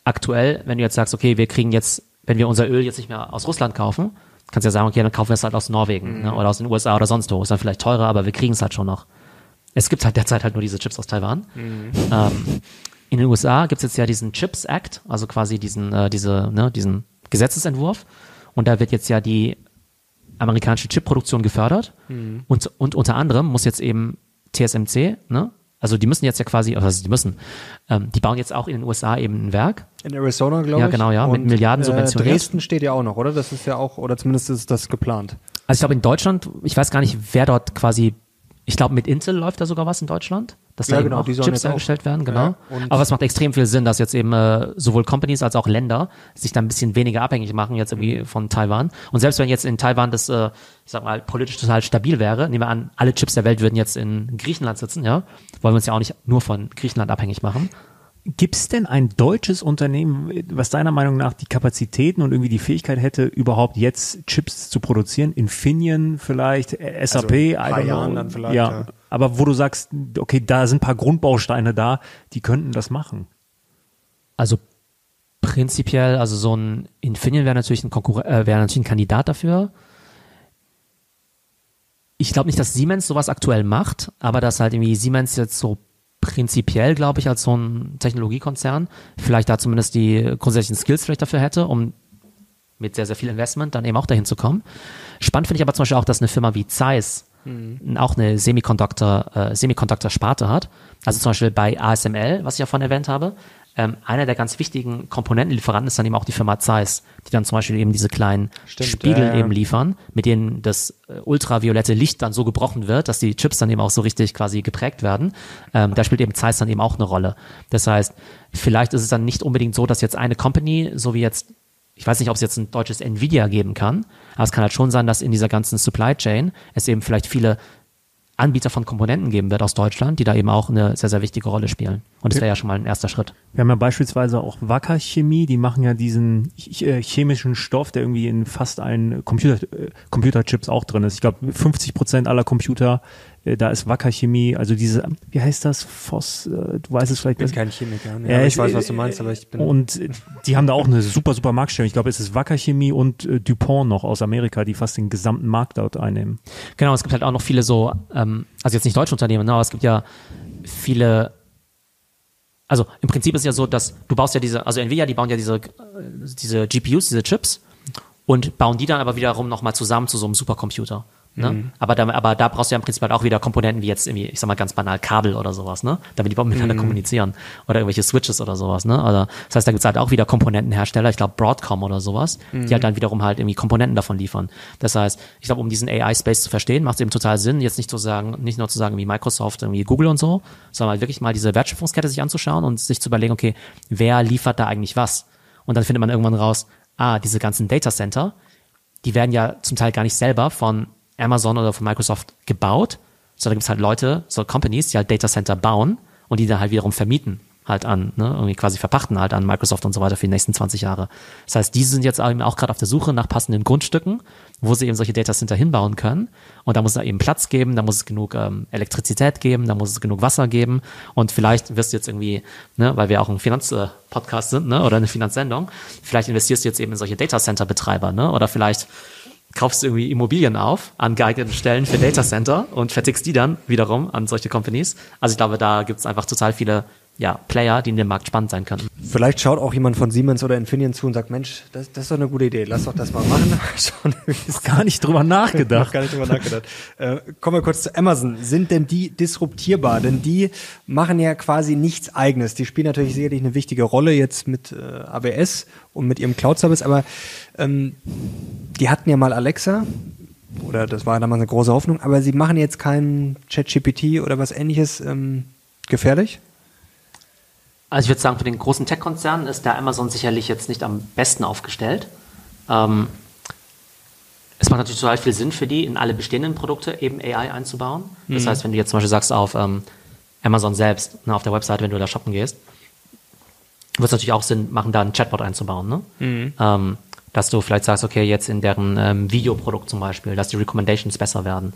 aktuell, wenn du jetzt sagst, okay, wir kriegen jetzt, wenn wir unser Öl jetzt nicht mehr aus Russland kaufen, kannst du ja sagen, okay, dann kaufen wir es halt aus Norwegen, mhm, ne, oder aus den U S A oder sonst wo. Ist dann vielleicht teurer, aber wir kriegen es halt schon noch. Es gibt halt derzeit halt nur diese Chips aus Taiwan. Mhm. Ähm, in den U S A gibt es jetzt ja diesen Chips Act, also quasi diesen, äh, diese, ne, diesen Gesetzesentwurf. Und da wird jetzt ja die amerikanische Chipproduktion gefördert. Mhm. Und, und unter anderem muss jetzt eben T S M C, ne? Also die müssen jetzt ja quasi, also die müssen, ähm, die bauen jetzt auch in den U S A eben ein Werk. In Arizona, glaube ich. Ja, genau, ja, mit Milliarden subventioniert. Äh, Dresden steht ja auch noch, oder? Das ist ja auch, oder zumindest ist das geplant. Also ich glaube in Deutschland, ich weiß gar nicht, wer dort quasi, ich glaube mit Intel läuft da sogar was in Deutschland, dass ja, da genau, eben auch Chips hergestellt werden, genau. Ja, aber es macht extrem viel Sinn, dass jetzt eben äh, sowohl Companies als auch Länder sich da ein bisschen weniger abhängig machen jetzt irgendwie von Taiwan. Und selbst wenn jetzt in Taiwan das, äh, ich sag mal, politisch total stabil wäre, nehmen wir an, alle Chips der Welt würden jetzt in Griechenland sitzen, ja, wollen wir uns ja auch nicht nur von Griechenland abhängig machen. Gibt es denn ein deutsches Unternehmen, was deiner Meinung nach die Kapazitäten und irgendwie die Fähigkeit hätte, überhaupt jetzt Chips zu produzieren? Infineon vielleicht, S A P, also I don't know. Dann vielleicht, ja, ja. Aber wo du sagst, okay, da sind ein paar Grundbausteine da, die könnten das machen. Also prinzipiell, also so ein Infineon wäre natürlich ein Konkurren- äh, wäre natürlich ein Kandidat dafür. Ich glaube nicht, dass Siemens sowas aktuell macht, aber dass halt irgendwie Siemens jetzt so prinzipiell, glaube ich, als so ein Technologiekonzern vielleicht da zumindest die grundsätzlichen Skills vielleicht dafür hätte, um mit sehr, sehr viel Investment dann eben auch dahin zu kommen. Spannend finde ich aber zum Beispiel auch, dass eine Firma wie Zeiss mhm. auch eine Semiconductor, äh, Semiconductor-Sparte hat. Also zum Beispiel bei A S M L, was ich ja vorhin erwähnt habe, ähm, einer der ganz wichtigen Komponentenlieferanten ist dann eben auch die Firma Zeiss, die dann zum Beispiel eben diese kleinen Stimmt, Spiegel ja, ja. eben liefern, mit denen das ultraviolette Licht dann so gebrochen wird, dass die Chips dann eben auch so richtig quasi geprägt werden. Ähm, da spielt eben Zeiss dann eben auch eine Rolle. Das heißt, vielleicht ist es dann nicht unbedingt so, dass jetzt eine Company, so wie jetzt, ich weiß nicht, ob es jetzt ein deutsches Nvidia geben kann, aber es kann halt schon sein, dass in dieser ganzen Supply Chain es eben vielleicht viele Anbieter von Komponenten geben wird aus Deutschland, die da eben auch eine sehr, sehr wichtige Rolle spielen. Und das wäre ja schon mal ein erster Schritt. Wir haben ja beispielsweise auch Wacker Chemie, die machen ja diesen chemischen Stoff, der irgendwie in fast allen Computer, Computerchips auch drin ist. Ich glaube, fünfzig Prozent aller Computer, da ist Wacker Chemie, also diese, wie heißt das, Phos, du weißt es vielleicht besser. Ich bin kein Chemiker, ne? Ja, ich weiß, was du meinst, aber ich bin... Und die haben da auch eine super, super Marktstellung. Ich glaube, es ist Wacker Chemie und DuPont noch aus Amerika, die fast den gesamten Markt dort einnehmen. Genau, es gibt halt auch noch viele so, ähm, also jetzt nicht deutsche Unternehmen, ne, aber es gibt ja viele, also im Prinzip ist ja so, dass du baust ja diese, also Nvidia, die bauen ja diese, diese G P Us, diese Chips und bauen die dann aber wiederum nochmal zusammen zu so einem Supercomputer. Ne? Mhm. Aber, da, aber da brauchst du ja im Prinzip halt auch wieder Komponenten wie jetzt irgendwie, ich sag mal ganz banal, Kabel oder sowas, ne? Damit die überhaupt miteinander mhm. kommunizieren. Oder irgendwelche Switches oder sowas, ne? Also, das heißt, da gibt es halt auch wieder Komponentenhersteller, ich glaube Broadcom oder sowas, mhm. die halt dann wiederum halt irgendwie Komponenten davon liefern. Das heißt, ich glaube, um diesen A I-Space zu verstehen, macht es eben total Sinn, jetzt nicht zu sagen, nicht nur zu sagen, wie Microsoft, irgendwie Google und so, sondern halt wirklich mal diese Wertschöpfungskette sich anzuschauen und sich zu überlegen, okay, wer liefert da eigentlich was? Und dann findet man irgendwann raus, ah, diese ganzen Datacenter, die werden ja zum Teil gar nicht selber von Amazon oder von Microsoft gebaut, sondern gibt es halt Leute, so Companies, die halt Datacenter bauen und die dann halt wiederum vermieten halt an, ne, irgendwie quasi verpachten halt an Microsoft und so weiter für die nächsten zwanzig Jahre. Das heißt, die sind jetzt eben auch gerade auf der Suche nach passenden Grundstücken, wo sie eben solche Datacenter hinbauen können und da muss es eben Platz geben, da muss es genug ähm, Elektrizität geben, da muss es genug Wasser geben und vielleicht wirst du jetzt irgendwie, ne, weil wir auch ein Finanzpodcast sind, ne, oder eine Finanzsendung, vielleicht investierst du jetzt eben in solche Datacenter-Betreiber, ne, oder vielleicht kaufst du irgendwie Immobilien auf an geeigneten Stellen für Datacenter und vertickst die dann wiederum an solche Companies. Also ich glaube, da gibt es einfach total viele ja, Player, die in dem Markt spannend sein können. Vielleicht schaut auch jemand von Siemens oder Infineon zu und sagt, Mensch, das, das ist doch eine gute Idee, lass doch das mal machen. Schon noch gar nicht drüber nachgedacht. Noch gar nicht drüber nachgedacht. Äh, kommen wir kurz zu Amazon. Sind denn die disruptierbar? Denn die machen ja quasi nichts Eigenes. Die spielen natürlich sicherlich eine wichtige Rolle jetzt mit äh, A B S und mit ihrem Cloud-Service, aber ähm, die hatten ja mal Alexa, oder das war damals eine große Hoffnung, aber sie machen jetzt keinen ChatGPT oder was ähnliches ähm, gefährlich? Also ich würde sagen, für den großen Tech-Konzernen ist der Amazon sicherlich jetzt nicht am besten aufgestellt. Ähm, es macht natürlich total viel Sinn für die, in alle bestehenden Produkte eben A I einzubauen. Mhm. Das heißt, wenn du jetzt zum Beispiel sagst, auf ähm, Amazon selbst, ne, auf der Webseite, wenn du da shoppen gehst, wird es natürlich auch Sinn machen, da einen Chatbot einzubauen. Ne? Mhm. Ähm, dass du vielleicht sagst, okay, jetzt in deren ähm, Videoprodukt zum Beispiel, dass die Recommendations besser werden.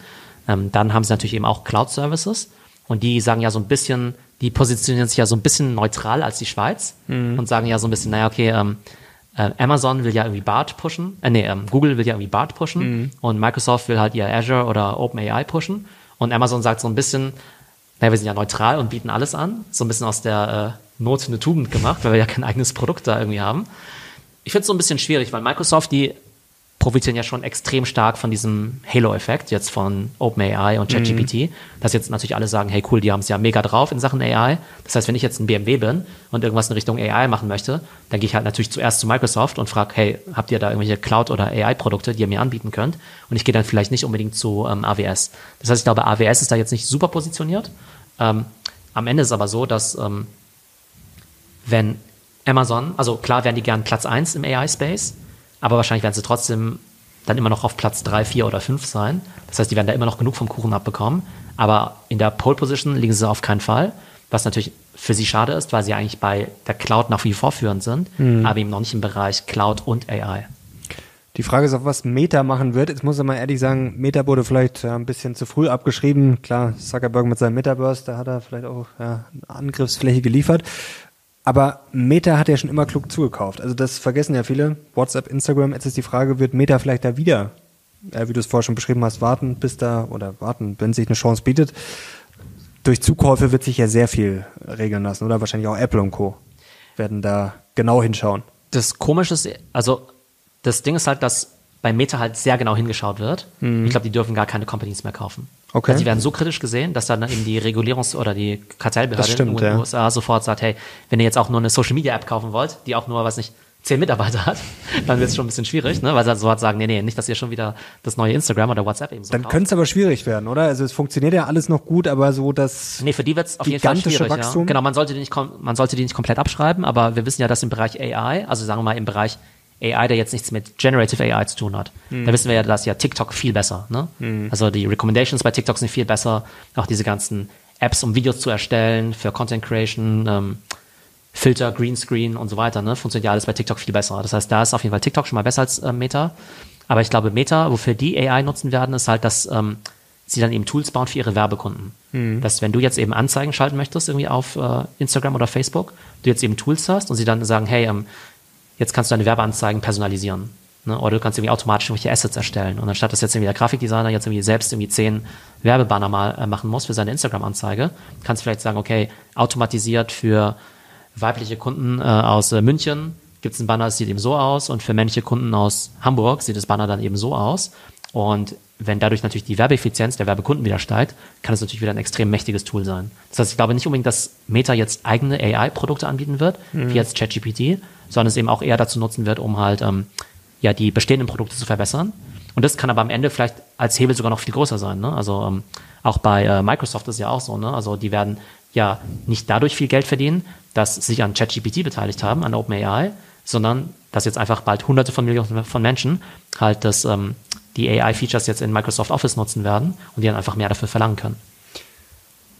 Ähm, dann haben sie natürlich eben auch Cloud-Services und die sagen ja so ein bisschen, die positionieren sich ja so ein bisschen neutral als die Schweiz mhm. und sagen ja so ein bisschen, naja, okay, ähm, äh, Amazon will ja irgendwie Bard pushen, äh, nee, ähm, Google will ja irgendwie Bard pushen mhm. und Microsoft will halt ihr Azure oder OpenAI pushen und Amazon sagt so ein bisschen, naja, wir sind ja neutral und bieten alles an, so ein bisschen aus der äh, Not eine Tugend gemacht, weil wir ja kein eigenes Produkt da irgendwie haben. Ich finde es so ein bisschen schwierig, weil Microsoft, die profitieren ja schon extrem stark von diesem Halo-Effekt jetzt von OpenAI und ChatGPT, mhm. dass jetzt natürlich alle sagen, hey cool, die haben es ja mega drauf in Sachen A I. Das heißt, wenn ich jetzt ein B M W bin und irgendwas in Richtung A I machen möchte, dann gehe ich halt natürlich zuerst zu Microsoft und frage, hey, habt ihr da irgendwelche Cloud- oder A I-Produkte, die ihr mir anbieten könnt? Und ich gehe dann vielleicht nicht unbedingt zu ähm, A W S. Das heißt, ich glaube, A W S ist da jetzt nicht super positioniert. Ähm, am Ende ist es aber so, dass ähm, wenn Amazon, also klar wären die gern Platz eins im A I-Space, aber wahrscheinlich werden sie trotzdem dann immer noch auf Platz drei, vier oder fünf sein. Das heißt, die werden da immer noch genug vom Kuchen abbekommen. Aber in der Pole-Position liegen sie auf keinen Fall, was natürlich für sie schade ist, weil sie eigentlich bei der Cloud nach wie vor führend sind, mhm. aber eben noch nicht im Bereich Cloud und A I. Die Frage ist, auf was Meta machen wird. Jetzt muss ich mal ehrlich sagen, Meta wurde vielleicht ein bisschen zu früh abgeschrieben. Klar, Zuckerberg mit seinem Metaverse, da hat er vielleicht auch ja, eine Angriffsfläche geliefert. Aber Meta hat ja schon immer klug zugekauft. Also das vergessen ja viele. WhatsApp, Instagram, jetzt ist die Frage, wird Meta vielleicht da wieder, äh, wie du es vorher schon beschrieben hast, warten, bis da, oder warten, wenn sich eine Chance bietet. Durch Zukäufe wird sich ja sehr viel regeln lassen, oder? Wahrscheinlich auch Apple und Co. werden da genau hinschauen. Das Komische ist, also das Ding ist halt, dass bei Meta halt sehr genau hingeschaut wird. Mhm. Ich glaube, die dürfen gar keine Companies mehr kaufen. Okay. Also die werden so kritisch gesehen, dass dann eben die Regulierungs- oder die Kartellbehörde stimmt, in den ja. U S A sofort sagt, hey, wenn ihr jetzt auch nur eine Social-Media-App kaufen wollt, die auch nur, weiß nicht, zehn Mitarbeiter hat, dann wird es schon ein bisschen schwierig, ne? Weil sie sofort sagen, nee, nee, nicht, dass ihr schon wieder das neue Instagram oder WhatsApp eben so dann könnte es aber schwierig werden, oder? Also es funktioniert ja alles noch gut, aber so das nee, für die wird's auf jeden Fall schwierig, Wachstum. Ja. Genau, man sollte, die nicht, man sollte die nicht komplett abschreiben, aber wir wissen ja, dass im Bereich A I, also sagen wir mal im Bereich A I, der jetzt nichts mit Generative A I zu tun hat. Mhm. Da wissen wir ja, dass ja TikTok viel besser, ne? Mhm. Also die Recommendations bei TikTok sind viel besser. Auch diese ganzen Apps, um Videos zu erstellen, für Content Creation, ähm, Filter, Greenscreen und so weiter, ne? Funktioniert ja alles bei TikTok viel besser. Das heißt, da ist auf jeden Fall TikTok schon mal besser als äh, Meta. Aber ich glaube, Meta, wofür die A I nutzen werden, ist halt, dass ähm, sie dann eben Tools bauen für ihre Werbekunden. Mhm. Dass wenn du jetzt eben Anzeigen schalten möchtest, irgendwie auf äh, Instagram oder Facebook, du jetzt eben Tools hast und sie dann sagen, hey, ähm, jetzt kannst du deine Werbeanzeigen personalisieren. Ne? Oder du kannst irgendwie automatisch irgendwelche Assets erstellen. Und anstatt dass jetzt irgendwie der Grafikdesigner jetzt irgendwie selbst irgendwie zehn Werbebanner mal äh, machen muss für seine Instagram-Anzeige, kannst du vielleicht sagen, okay, automatisiert für weibliche Kunden äh, aus äh, München gibt es einen Banner, das sieht eben so aus. Und für männliche Kunden aus Hamburg sieht das Banner dann eben so aus. Und wenn dadurch natürlich die Werbeeffizienz der Werbekunden wieder steigt, kann es natürlich wieder ein extrem mächtiges Tool sein. Das heißt, ich glaube nicht unbedingt, dass Meta jetzt eigene A I-Produkte anbieten wird, mhm. wie jetzt ChatGPT, sondern es eben auch eher dazu nutzen wird, um halt ähm, ja die bestehenden Produkte zu verbessern. Und das kann aber am Ende vielleicht als Hebel sogar noch viel größer sein. Ne? Also ähm, auch bei äh, Microsoft ist ja auch so. Ne? Also die werden ja nicht dadurch viel Geld verdienen, dass sie sich an ChatGPT beteiligt haben, an OpenAI, sondern dass jetzt einfach bald Hunderte von Millionen von Menschen halt das ähm, die A I-Features jetzt in Microsoft Office nutzen werden und die dann einfach mehr dafür verlangen können.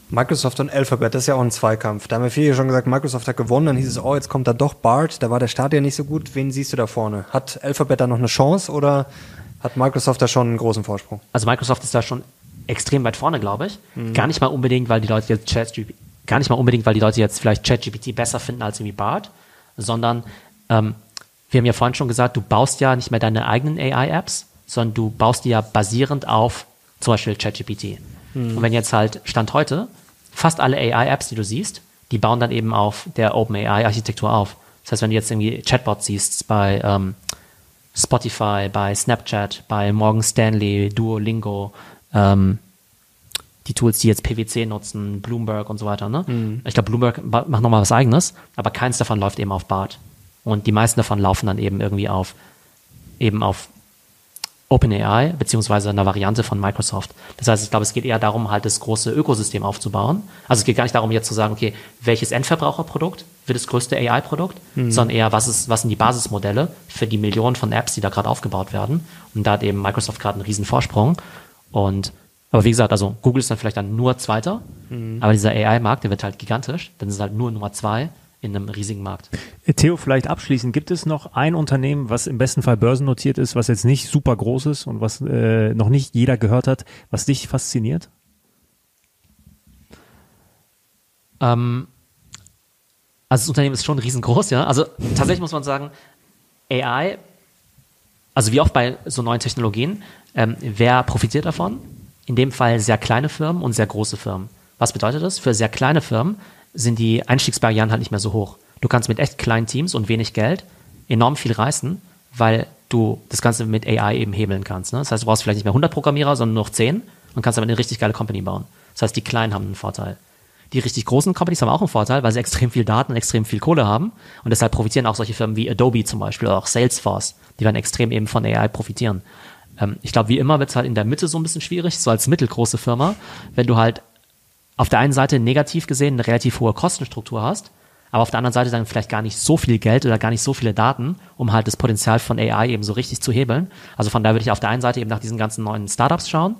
Microsoft und Alphabet, das ist ja auch ein Zweikampf. Da haben wir viele schon gesagt, Microsoft hat gewonnen, dann hieß es, oh, jetzt kommt da doch Bard, da war der Start ja nicht so gut. Wen siehst du da vorne? Hat Alphabet da noch eine Chance oder hat Microsoft da schon einen großen Vorsprung? Also Microsoft ist da schon extrem weit vorne, glaube ich. Mhm. Gar nicht mal unbedingt, weil die Leute jetzt ChatGPT, gar nicht mal unbedingt, weil die Leute jetzt vielleicht ChatGPT besser finden als irgendwie Bard, sondern ähm, wir haben ja vorhin schon gesagt, du baust ja nicht mehr deine eigenen A I-Apps, sondern du baust die ja basierend auf zum Beispiel ChatGPT. Hm. Und wenn jetzt halt Stand heute fast alle A I-Apps, die du siehst, die bauen dann eben auf der OpenAI-Architektur auf. Das heißt, wenn du jetzt irgendwie Chatbots siehst bei ähm, Spotify, bei Snapchat, bei Morgan Stanley, Duolingo, ähm, die Tools, die jetzt P W C nutzen, Bloomberg und so weiter. Ne? Hm. Ich glaube, Bloomberg macht nochmal was Eigenes, aber keins davon läuft eben auf Bard. Und die meisten davon laufen dann eben irgendwie auf eben auf OpenAI, beziehungsweise eine Variante von Microsoft. Das heißt, ich glaube, es geht eher darum, halt das große Ökosystem aufzubauen. Also es geht gar nicht darum, jetzt zu sagen, okay, welches Endverbraucherprodukt wird das größte A I-Produkt, mhm. sondern eher, was ist, was sind die Basismodelle für die Millionen von Apps, die da gerade aufgebaut werden. Und da hat eben Microsoft gerade einen riesen Vorsprung. Und, aber wie gesagt, also Google ist dann vielleicht dann nur Zweiter, mhm. aber dieser A I-Markt, der wird halt gigantisch, dann ist es halt nur Nummer zwei. in einem riesigen Markt. Theo, vielleicht abschließend, gibt es noch ein Unternehmen, was im besten Fall börsennotiert ist, was jetzt nicht super groß ist und was äh, noch nicht jeder gehört hat, was dich fasziniert? Ähm, also das Unternehmen ist schon riesengroß, ja. Also tatsächlich muss man sagen, A I, also wie auch bei so neuen Technologien, ähm, wer profitiert davon? In dem Fall sehr kleine Firmen und sehr große Firmen. Was bedeutet das? Für sehr kleine Firmen sind die Einstiegsbarrieren halt nicht mehr so hoch. Du kannst mit echt kleinen Teams und wenig Geld enorm viel reißen, weil du das Ganze mit A I eben hebeln kannst. Ne? Das heißt, du brauchst vielleicht nicht mehr hundert Programmierer, sondern nur noch zehn und kannst damit eine richtig geile Company bauen. Das heißt, die Kleinen haben einen Vorteil. Die richtig großen Companies haben auch einen Vorteil, weil sie extrem viel Daten und extrem viel Kohle haben. Und deshalb profitieren auch solche Firmen wie Adobe zum Beispiel oder auch Salesforce. Die werden extrem eben von A I profitieren. Ähm, ich glaube, wie immer wird es halt in der Mitte so ein bisschen schwierig, so als mittelgroße Firma, wenn du halt auf der einen Seite negativ gesehen eine relativ hohe Kostenstruktur hast, aber auf der anderen Seite dann vielleicht gar nicht so viel Geld oder gar nicht so viele Daten, um halt das Potenzial von A I eben so richtig zu hebeln. Also von daher würde ich auf der einen Seite eben nach diesen ganzen neuen Startups schauen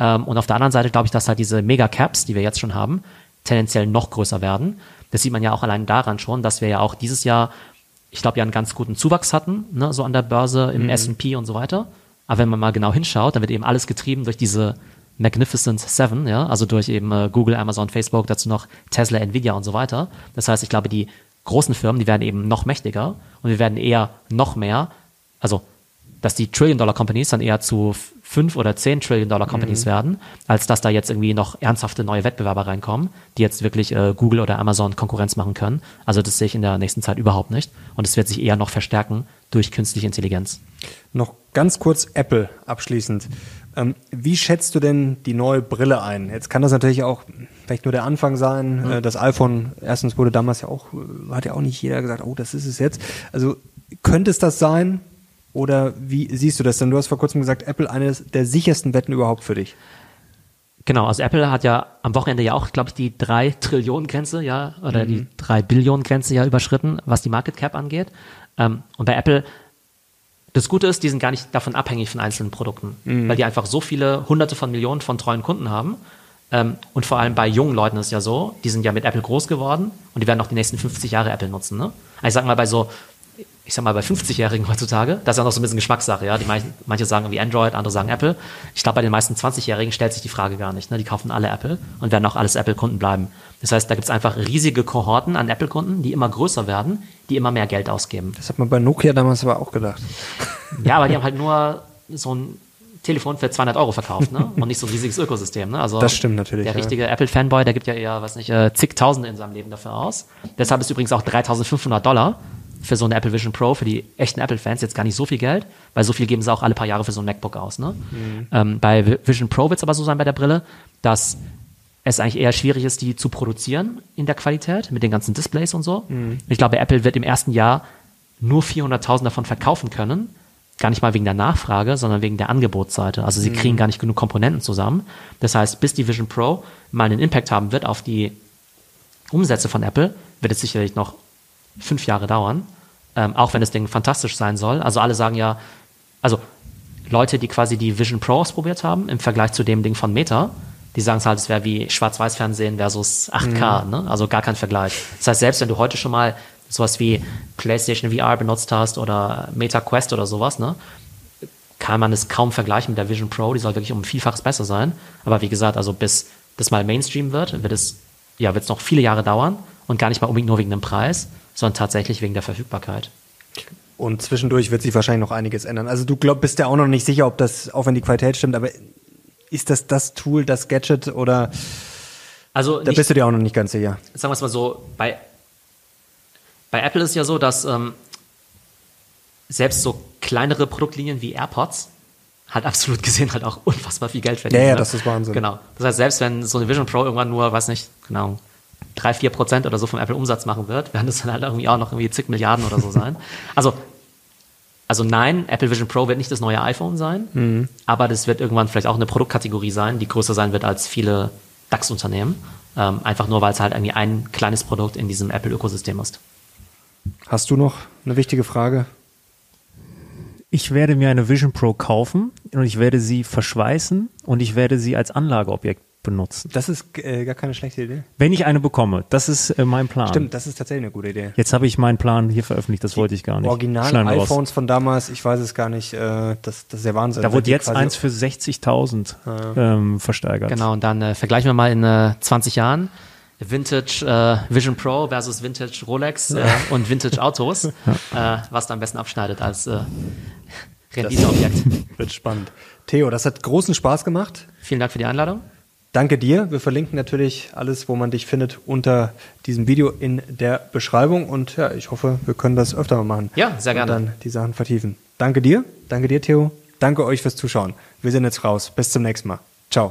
ähm, und auf der anderen Seite glaube ich, dass halt diese Mega-Caps, die wir jetzt schon haben, tendenziell noch größer werden. Das sieht man ja auch allein daran schon, dass wir ja auch dieses Jahr, ich glaube, ja einen ganz guten Zuwachs hatten, ne, so an der Börse im mhm. S and P und so weiter. Aber wenn man mal genau hinschaut, dann wird eben alles getrieben durch diese Magnificent Seven, ja, also durch eben äh, Google, Amazon, Facebook, dazu noch Tesla, Nvidia und so weiter. Das heißt, ich glaube, die großen Firmen, die werden eben noch mächtiger und wir werden eher noch mehr, also dass die Trillion-Dollar-Companies dann eher zu fünf oder zehn Trillion-Dollar-Companies mhm. werden, als dass da jetzt irgendwie noch ernsthafte neue Wettbewerber reinkommen, die jetzt wirklich äh, Google oder Amazon Konkurrenz machen können. Also das sehe ich in der nächsten Zeit überhaupt nicht. Und es wird sich eher noch verstärken durch künstliche Intelligenz. Noch ganz kurz Apple abschließend. Ähm, wie schätzt du denn die neue Brille ein? Jetzt kann das natürlich auch vielleicht nur der Anfang sein. Mhm. Äh, das iPhone, erstens wurde damals ja auch, hat ja auch nicht jeder gesagt, oh, das ist es jetzt. Also könnte es das sein? Oder wie siehst du das denn? Du hast vor kurzem gesagt, Apple eines der sichersten Wetten überhaupt für dich. Genau, also Apple hat ja am Wochenende ja auch, glaube ich, die drei Trillionen Grenze, ja, oder mhm. die drei Billionen Grenze ja überschritten, was die Market Cap angeht. Ähm, und bei Apple, das Gute ist, die sind gar nicht davon abhängig von einzelnen Produkten, mhm. weil die einfach so viele hunderte von Millionen von treuen Kunden haben. Ähm, und vor allem bei jungen Leuten ist es ja so, die sind ja mit Apple groß geworden und die werden auch die nächsten fünfzig Jahre Apple nutzen. Ne? Also ich sag mal, bei so ich sag mal, bei fünfzigjährigen heutzutage, das ist ja noch so ein bisschen Geschmackssache, ja. Die meisten, manche sagen irgendwie Android, andere sagen Apple. Ich glaube, bei den meisten zwanzigjährigen stellt sich die Frage gar nicht, ne? Die kaufen alle Apple und werden auch alles Apple-Kunden bleiben. Das heißt, da gibt's einfach riesige Kohorten an Apple-Kunden, die immer größer werden, die immer mehr Geld ausgeben. Das hat man bei Nokia damals aber auch gedacht. Ja, aber die haben halt nur so ein Telefon für zweihundert Euro verkauft, ne? Und nicht so ein riesiges Ökosystem, ne? Also das stimmt natürlich. Der richtige ja. Apple-Fanboy, der gibt ja eher, weiß nicht, äh, zigtausende in seinem Leben dafür aus. Deshalb ist übrigens auch dreitausendfünfhundert Dollar für so eine Apple Vision Pro, für die echten Apple-Fans jetzt gar nicht so viel Geld, weil so viel geben sie auch alle paar Jahre für so ein MacBook aus. Ne? Mhm. Ähm, bei Vision Pro wird es aber so sein bei der Brille, dass es eigentlich eher schwierig ist, die zu produzieren in der Qualität mit den ganzen Displays und so. Mhm. Ich glaube, Apple wird im ersten Jahr nur vierhunderttausend davon verkaufen können, gar nicht mal wegen der Nachfrage, sondern wegen der Angebotsseite. Also sie mhm. kriegen gar nicht genug Komponenten zusammen. Das heißt, bis die Vision Pro mal einen Impact haben wird auf die Umsätze von Apple, wird es sicherlich noch fünf Jahre dauern, ähm, auch wenn das Ding fantastisch sein soll. Also alle sagen ja, also Leute, die quasi die Vision Pro ausprobiert haben, im Vergleich zu dem Ding von Meta, die sagen es halt, es wäre wie Schwarz-Weiß-Fernsehen versus acht K, mhm. ne? Also gar kein Vergleich. Das heißt, selbst wenn du heute schon mal sowas wie PlayStation V R benutzt hast oder Meta Quest oder sowas, ne, kann man es kaum vergleichen mit der Vision Pro, die soll wirklich um ein Vielfaches besser sein. Aber wie gesagt, also bis das mal Mainstream wird, wird es ja, wird's noch viele Jahre dauern und gar nicht mal unbedingt nur wegen dem Preis, sondern tatsächlich wegen der Verfügbarkeit. Und zwischendurch wird sich wahrscheinlich noch einiges ändern. Also du glaub, bist ja auch noch nicht sicher, ob das, auch wenn die Qualität stimmt, aber ist das das Tool, das Gadget oder also da nicht, bist du dir auch noch nicht ganz sicher? Sagen wir es mal so, bei, bei Apple ist ja so, dass ähm, selbst so kleinere Produktlinien wie AirPods halt absolut gesehen halt auch unfassbar viel Geld verdienen. Ja, ja, ne? Das ist Wahnsinn. Genau. Das heißt, selbst wenn so eine Vision Pro irgendwann nur, weiß nicht, genau, drei, vier Prozent oder so vom Apple-Umsatz machen wird, werden das dann halt irgendwie auch noch irgendwie zig Milliarden oder so sein. Also, also nein, Apple Vision Pro wird nicht das neue iPhone sein, mhm. aber das wird irgendwann vielleicht auch eine Produktkategorie sein, die größer sein wird als viele DAX-Unternehmen. Ähm, einfach nur, weil es halt irgendwie ein kleines Produkt in diesem Apple-Ökosystem ist. Hast du noch eine wichtige Frage? Ich werde mir eine Vision Pro kaufen und ich werde sie verschweißen und ich werde sie als Anlageobjekt benutzen. Das ist äh, gar keine schlechte Idee. Wenn ich eine bekomme, das ist äh, mein Plan. Stimmt, das ist tatsächlich eine gute Idee. Jetzt habe ich meinen Plan hier veröffentlicht, das die wollte ich gar nicht. Original iPhones von damals, ich weiß es gar nicht, äh, das, das ist der Wahnsinn. Da das wurde jetzt eins für sechzigtausend ja. ähm, versteigert. Genau, und dann äh, vergleichen wir mal in äh, zwanzig Jahren Vintage äh, Vision Pro versus Vintage Rolex äh, und Vintage Autos, äh, was da am besten abschneidet als äh, Renditeobjekt. Wird spannend. Theo, das hat großen Spaß gemacht. Vielen Dank für die Einladung. Danke dir. Wir verlinken natürlich alles, wo man dich findet, unter diesem Video in der Beschreibung. Und ja, ich hoffe, wir können das öfter mal machen. Ja, sehr gerne. Und dann die Sachen vertiefen. Danke dir. Danke dir, Theo. Danke euch fürs Zuschauen. Wir sind jetzt raus. Bis zum nächsten Mal. Ciao.